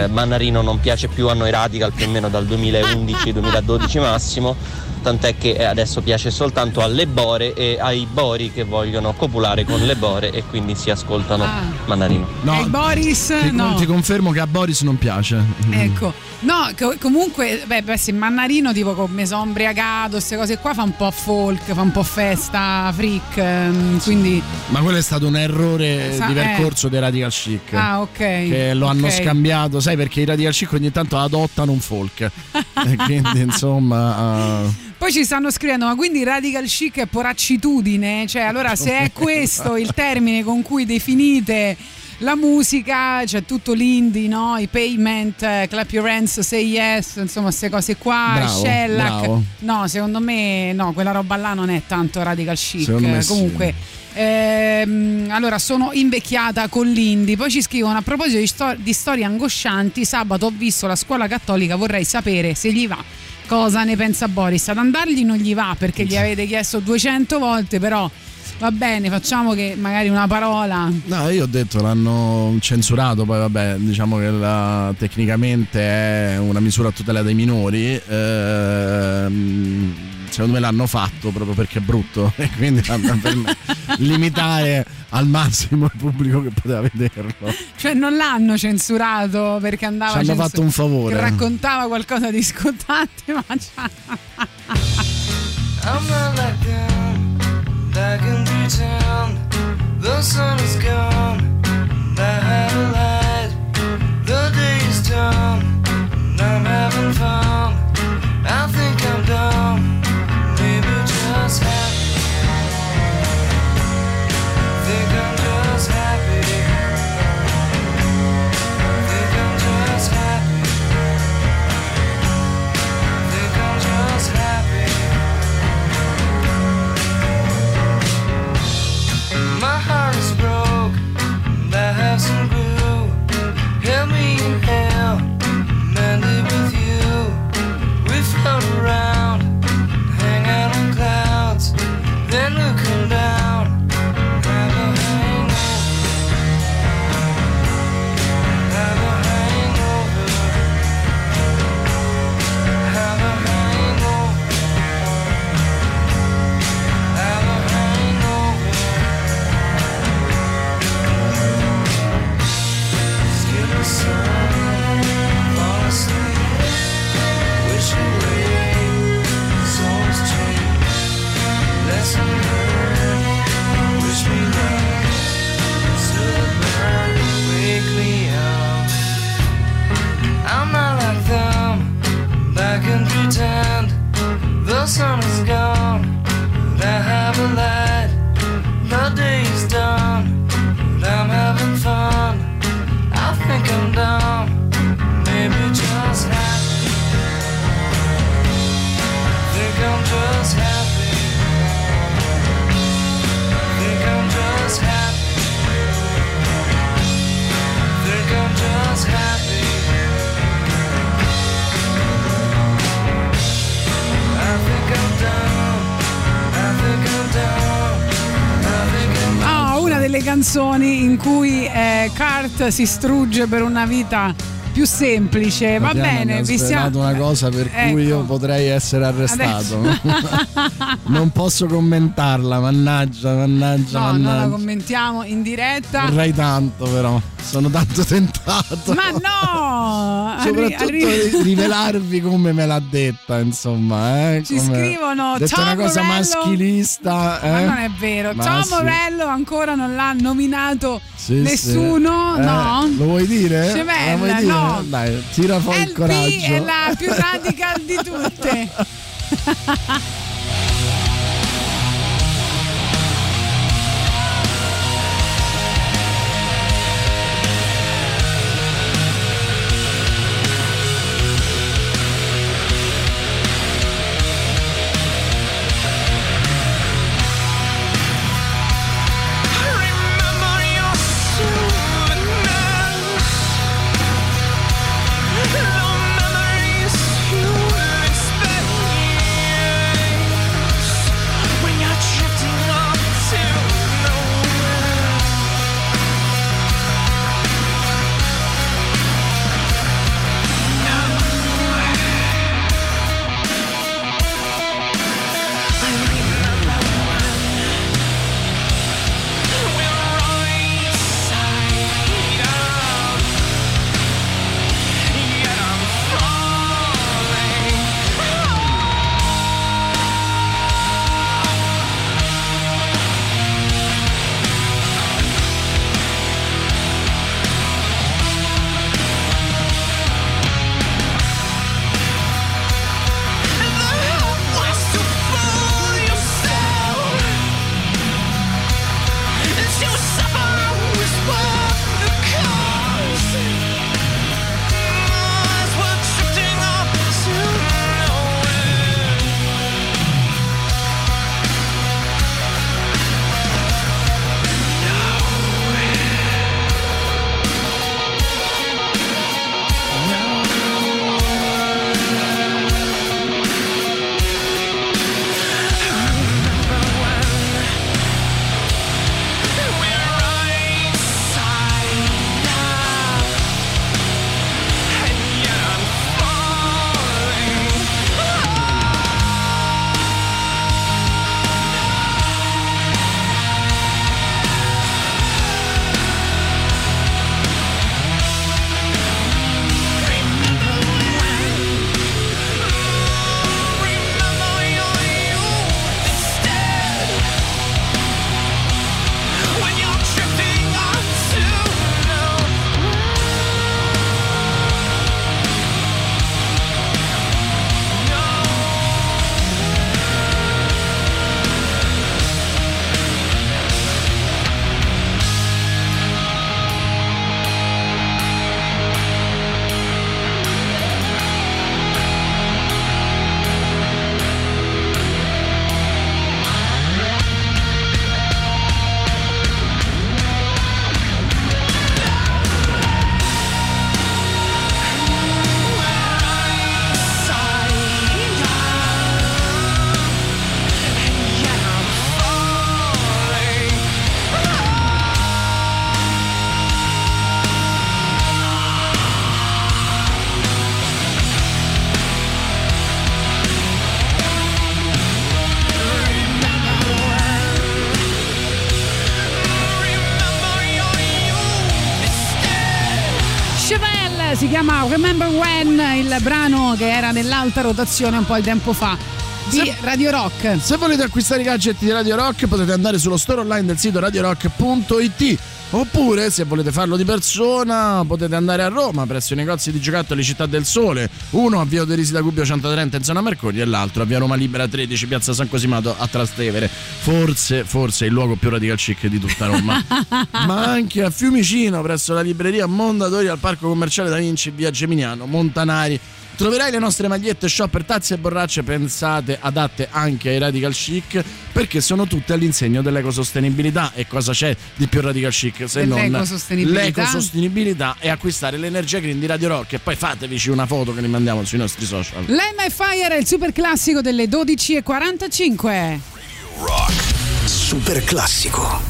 Mannarino non piace più a noi Radical più o meno dal 2011-2012 massimo, tant'è che adesso piace soltanto alle bore e ai bori che vogliono copulare con le bore e quindi si ascoltano Mannarino. No, e Boris no. Ti confermo che a Boris non piace. Ecco. No, comunque, beh, se Mannarino tipo con me sono ombriagato, queste cose qua fa un po' folk, fa un po' festa, freak, quindi... Ma quello è stato un errore di percorso dei Radical Chic. Ah, ok. Che lo hanno scambiato, sai, perché i Radical Chic ogni tanto adottano un folk. Quindi, insomma... Poi ci stanno scrivendo, ma quindi Radical Chic è poraccitudine? Cioè, allora, se è questo il termine con cui definite... la musica, c'è cioè tutto l'indie, no? I Pavement, Clap Your Hands, Say Yes, insomma queste cose qua, bravo, Shellac. Bravo. No, secondo me no, quella roba là non è tanto Radical Chic. Comunque sì. Allora sono invecchiata con l'indie. Poi ci scrivono a proposito di storie angoscianti. Sabato ho visto La Scuola Cattolica, vorrei sapere se gli va. Cosa ne pensa Boris? Ad andargli non gli va perché gli avete chiesto 200 volte, però va bene, facciamo che magari una parola. No, io ho detto l'hanno censurato, poi vabbè, diciamo che tecnicamente è una misura a tutela dei minori. Secondo me l'hanno fatto proprio perché è brutto e quindi per limitare al massimo il pubblico che poteva vederlo. Cioè non l'hanno censurato perché andava hanno fatto un favore. Che raccontava qualcosa di scottante, ma back in the town, the sun is gone, I have a light, the day is done, I'm having fun, I think I'm dumb, maybe just happy, think I'm just happy, think I'm just happy, think I'm just happy. My heart is broke, I have some glue, help me in hell, mended with you. We float around, hang out on clouds, then looking down, have a hangover, have a hangover, have a hangover, have a hangover. delle canzoni in cui Kurt si strugge per una vita più semplice. Va bene, mi ha svelato una cosa per cui io potrei essere arrestato. Non posso commentarla, mannaggia. No, mannaggia. Non la commentiamo in diretta. Vorrei tanto, però sono tanto tentato. Ma no! Soprattutto rivelarvi come me l'ha detta, insomma. Ci come... scrivono detto Tom una cosa Morello... maschilista. Ma non è vero. Ma Tom Morello ancora non l'ha nominato nessuno. No? Lo vuoi dire? Scemella, vuoi dire? No. Dai, tira fuori il coraggio. È la più radical di tutte. Remember When, il brano che era nell'alta rotazione un po' di tempo fa di Radio Rock. Se volete acquistare i gadget di Radio Rock potete andare sullo store online del sito radiorock.it, oppure se volete farlo di persona potete andare a Roma presso i negozi di giocattoli Città del Sole, uno a via Oderisi da Gubbio 130 in zona Mercuri e l'altro a via Roma Libera 13 piazza San Cosimato a Trastevere, forse il luogo più radical chic di tutta Roma. Ma anche a Fiumicino presso la libreria Mondadori al parco commerciale Da Vinci via Geminiano Montanari troverai le nostre magliette, shopper, tazze e borracce pensate adatte anche ai radical chic, perché sono tutte all'insegno dell'ecosostenibilità. E cosa c'è di più radical chic se non l'ecosostenibilità e acquistare l'energia green di Radio Rock? E poi fatevici una foto che li mandiamo sui nostri social. Lema e Fire è il super classico delle 12:45. Radio Rock super classico.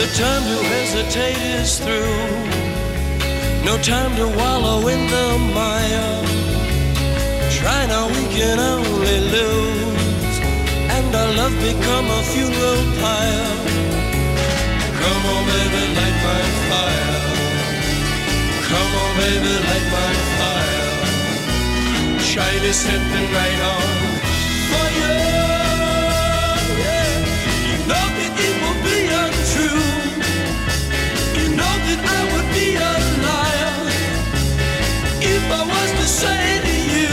The time to hesitate is through. No time to wallow in the mire. Try now, we can only lose. And our love become a funeral pyre. Come on, baby, light my fire. Come on, baby, light my fire. Try to set the night on fire. I would be a liar if I was to say to you,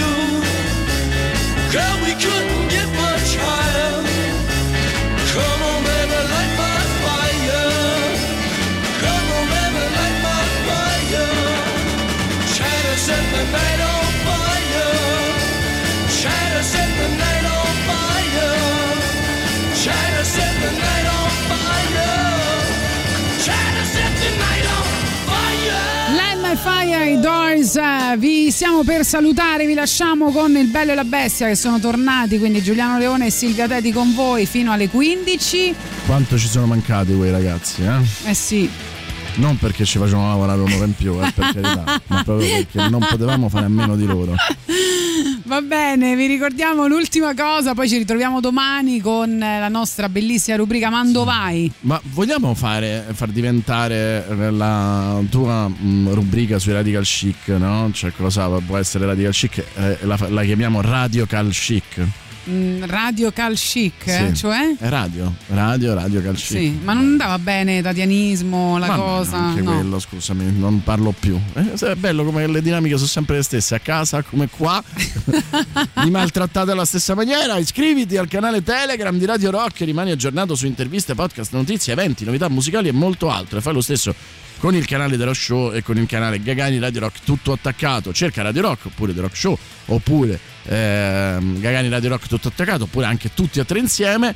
girl, we couldn't get much higher. Come on, baby, light my fire. Come on, baby, light my fire. Try to set the night on fire. Try to set the night on fire. Try to set the night on fire. Try to set the night on fire. Fire Doors, vi siamo per salutare, vi lasciamo con il Bello e la Bestia che sono tornati, quindi Giuliano Leone e Silvia Tetti con voi fino alle 15. Quanto ci sono mancati quei ragazzi, eh? Eh sì. Non perché ci facevano lavorare un'ora in più, per carità, ma proprio perché non potevamo fare a meno di loro. Va bene, vi ricordiamo l'ultima cosa, poi ci ritroviamo domani con la nostra bellissima rubrica Mandovai. Ma vogliamo far diventare la tua rubrica sui radical chic, no? Cioè, cosa può essere radical chic? La chiamiamo Radiocal Chic. Radiocal Chic, sì. Cioè? Radiocal Chic. Sì, ma non andava bene tatianismo, la ma cosa. Anche no. Quello, scusami, non parlo più. È bello come le dinamiche sono sempre le stesse, a casa come qua. Mi maltrattate alla stessa maniera. Iscriviti al canale Telegram di Radio Rock e rimani aggiornato su interviste, podcast, notizie, eventi, novità musicali e molto altro. E fai lo stesso con il canale dello show e con il canale Gagarin Radio Rock, tutto attaccato. Cerca Radio Rock oppure The Rock Show oppure Gagarin Radio Rock tutto attaccato, oppure anche tutti e tre insieme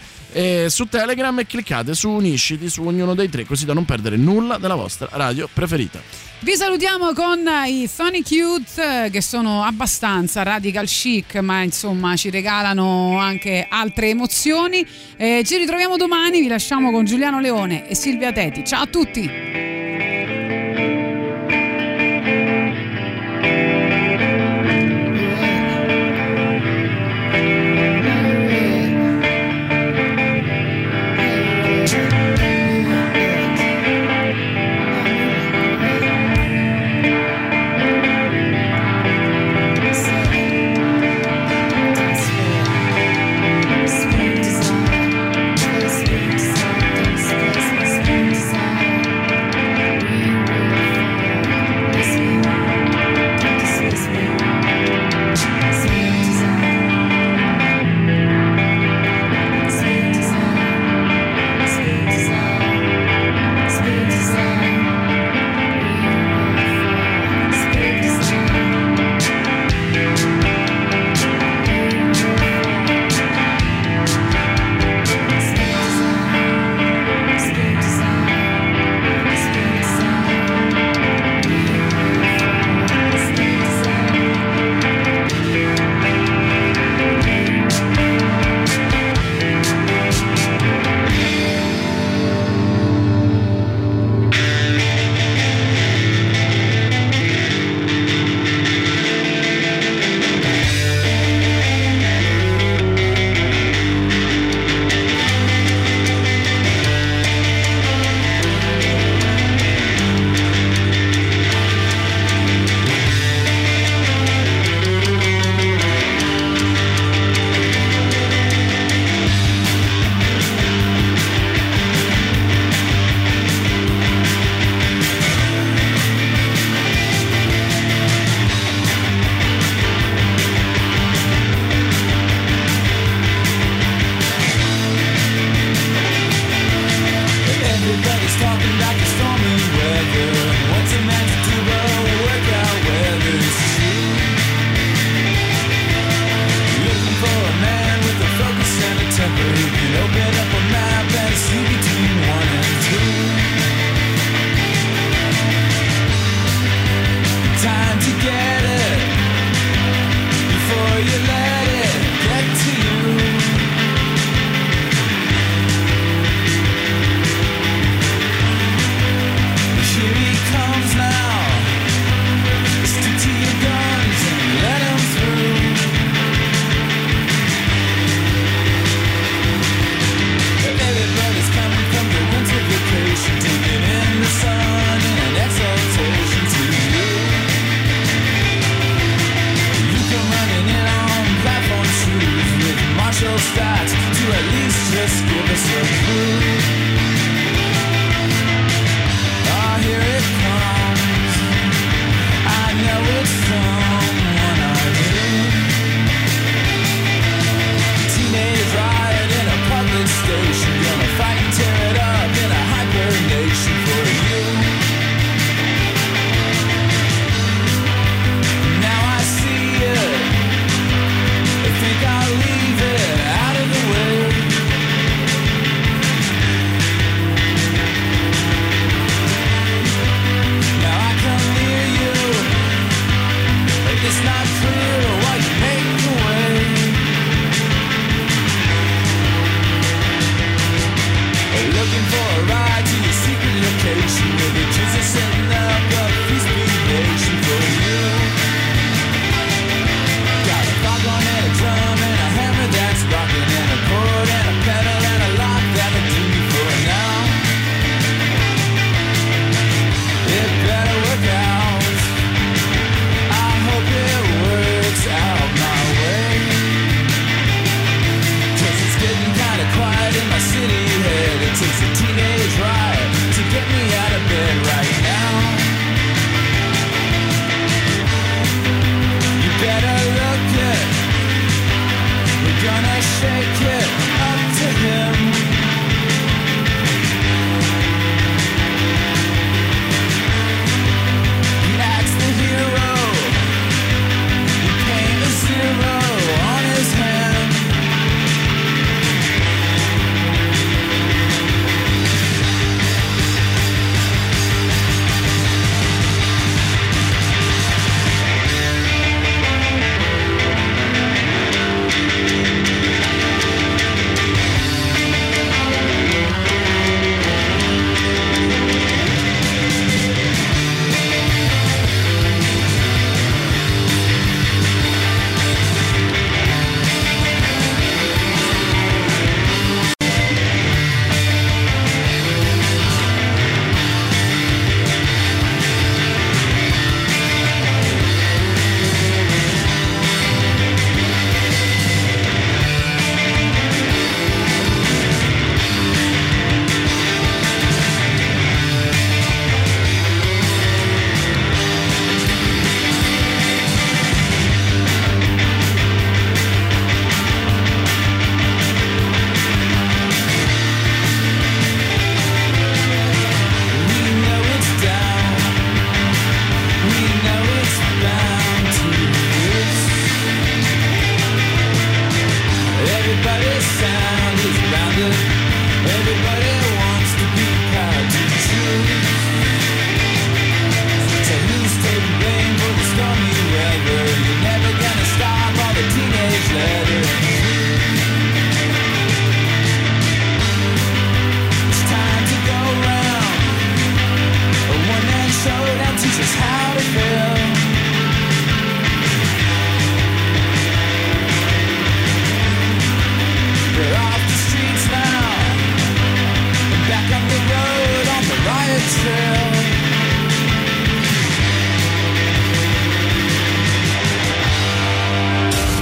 su Telegram, e cliccate su unisciti su ognuno dei tre, così da non perdere nulla della vostra radio preferita. Vi salutiamo con i Funny Cute, che sono abbastanza radical chic, ma insomma ci regalano anche altre emozioni. Ci ritroviamo domani, vi lasciamo con Giuliano Leone e Silvia Tetti. Ciao a tutti.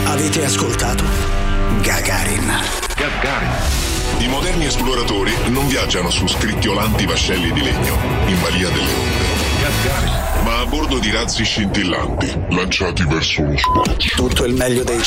Avete ascoltato Gagarin. Gagarin. I moderni esploratori non viaggiano su scricchiolanti vascelli di legno in balia delle onde. Gagarin. Ma a bordo di razzi scintillanti lanciati verso lo spazio. Tutto il meglio dei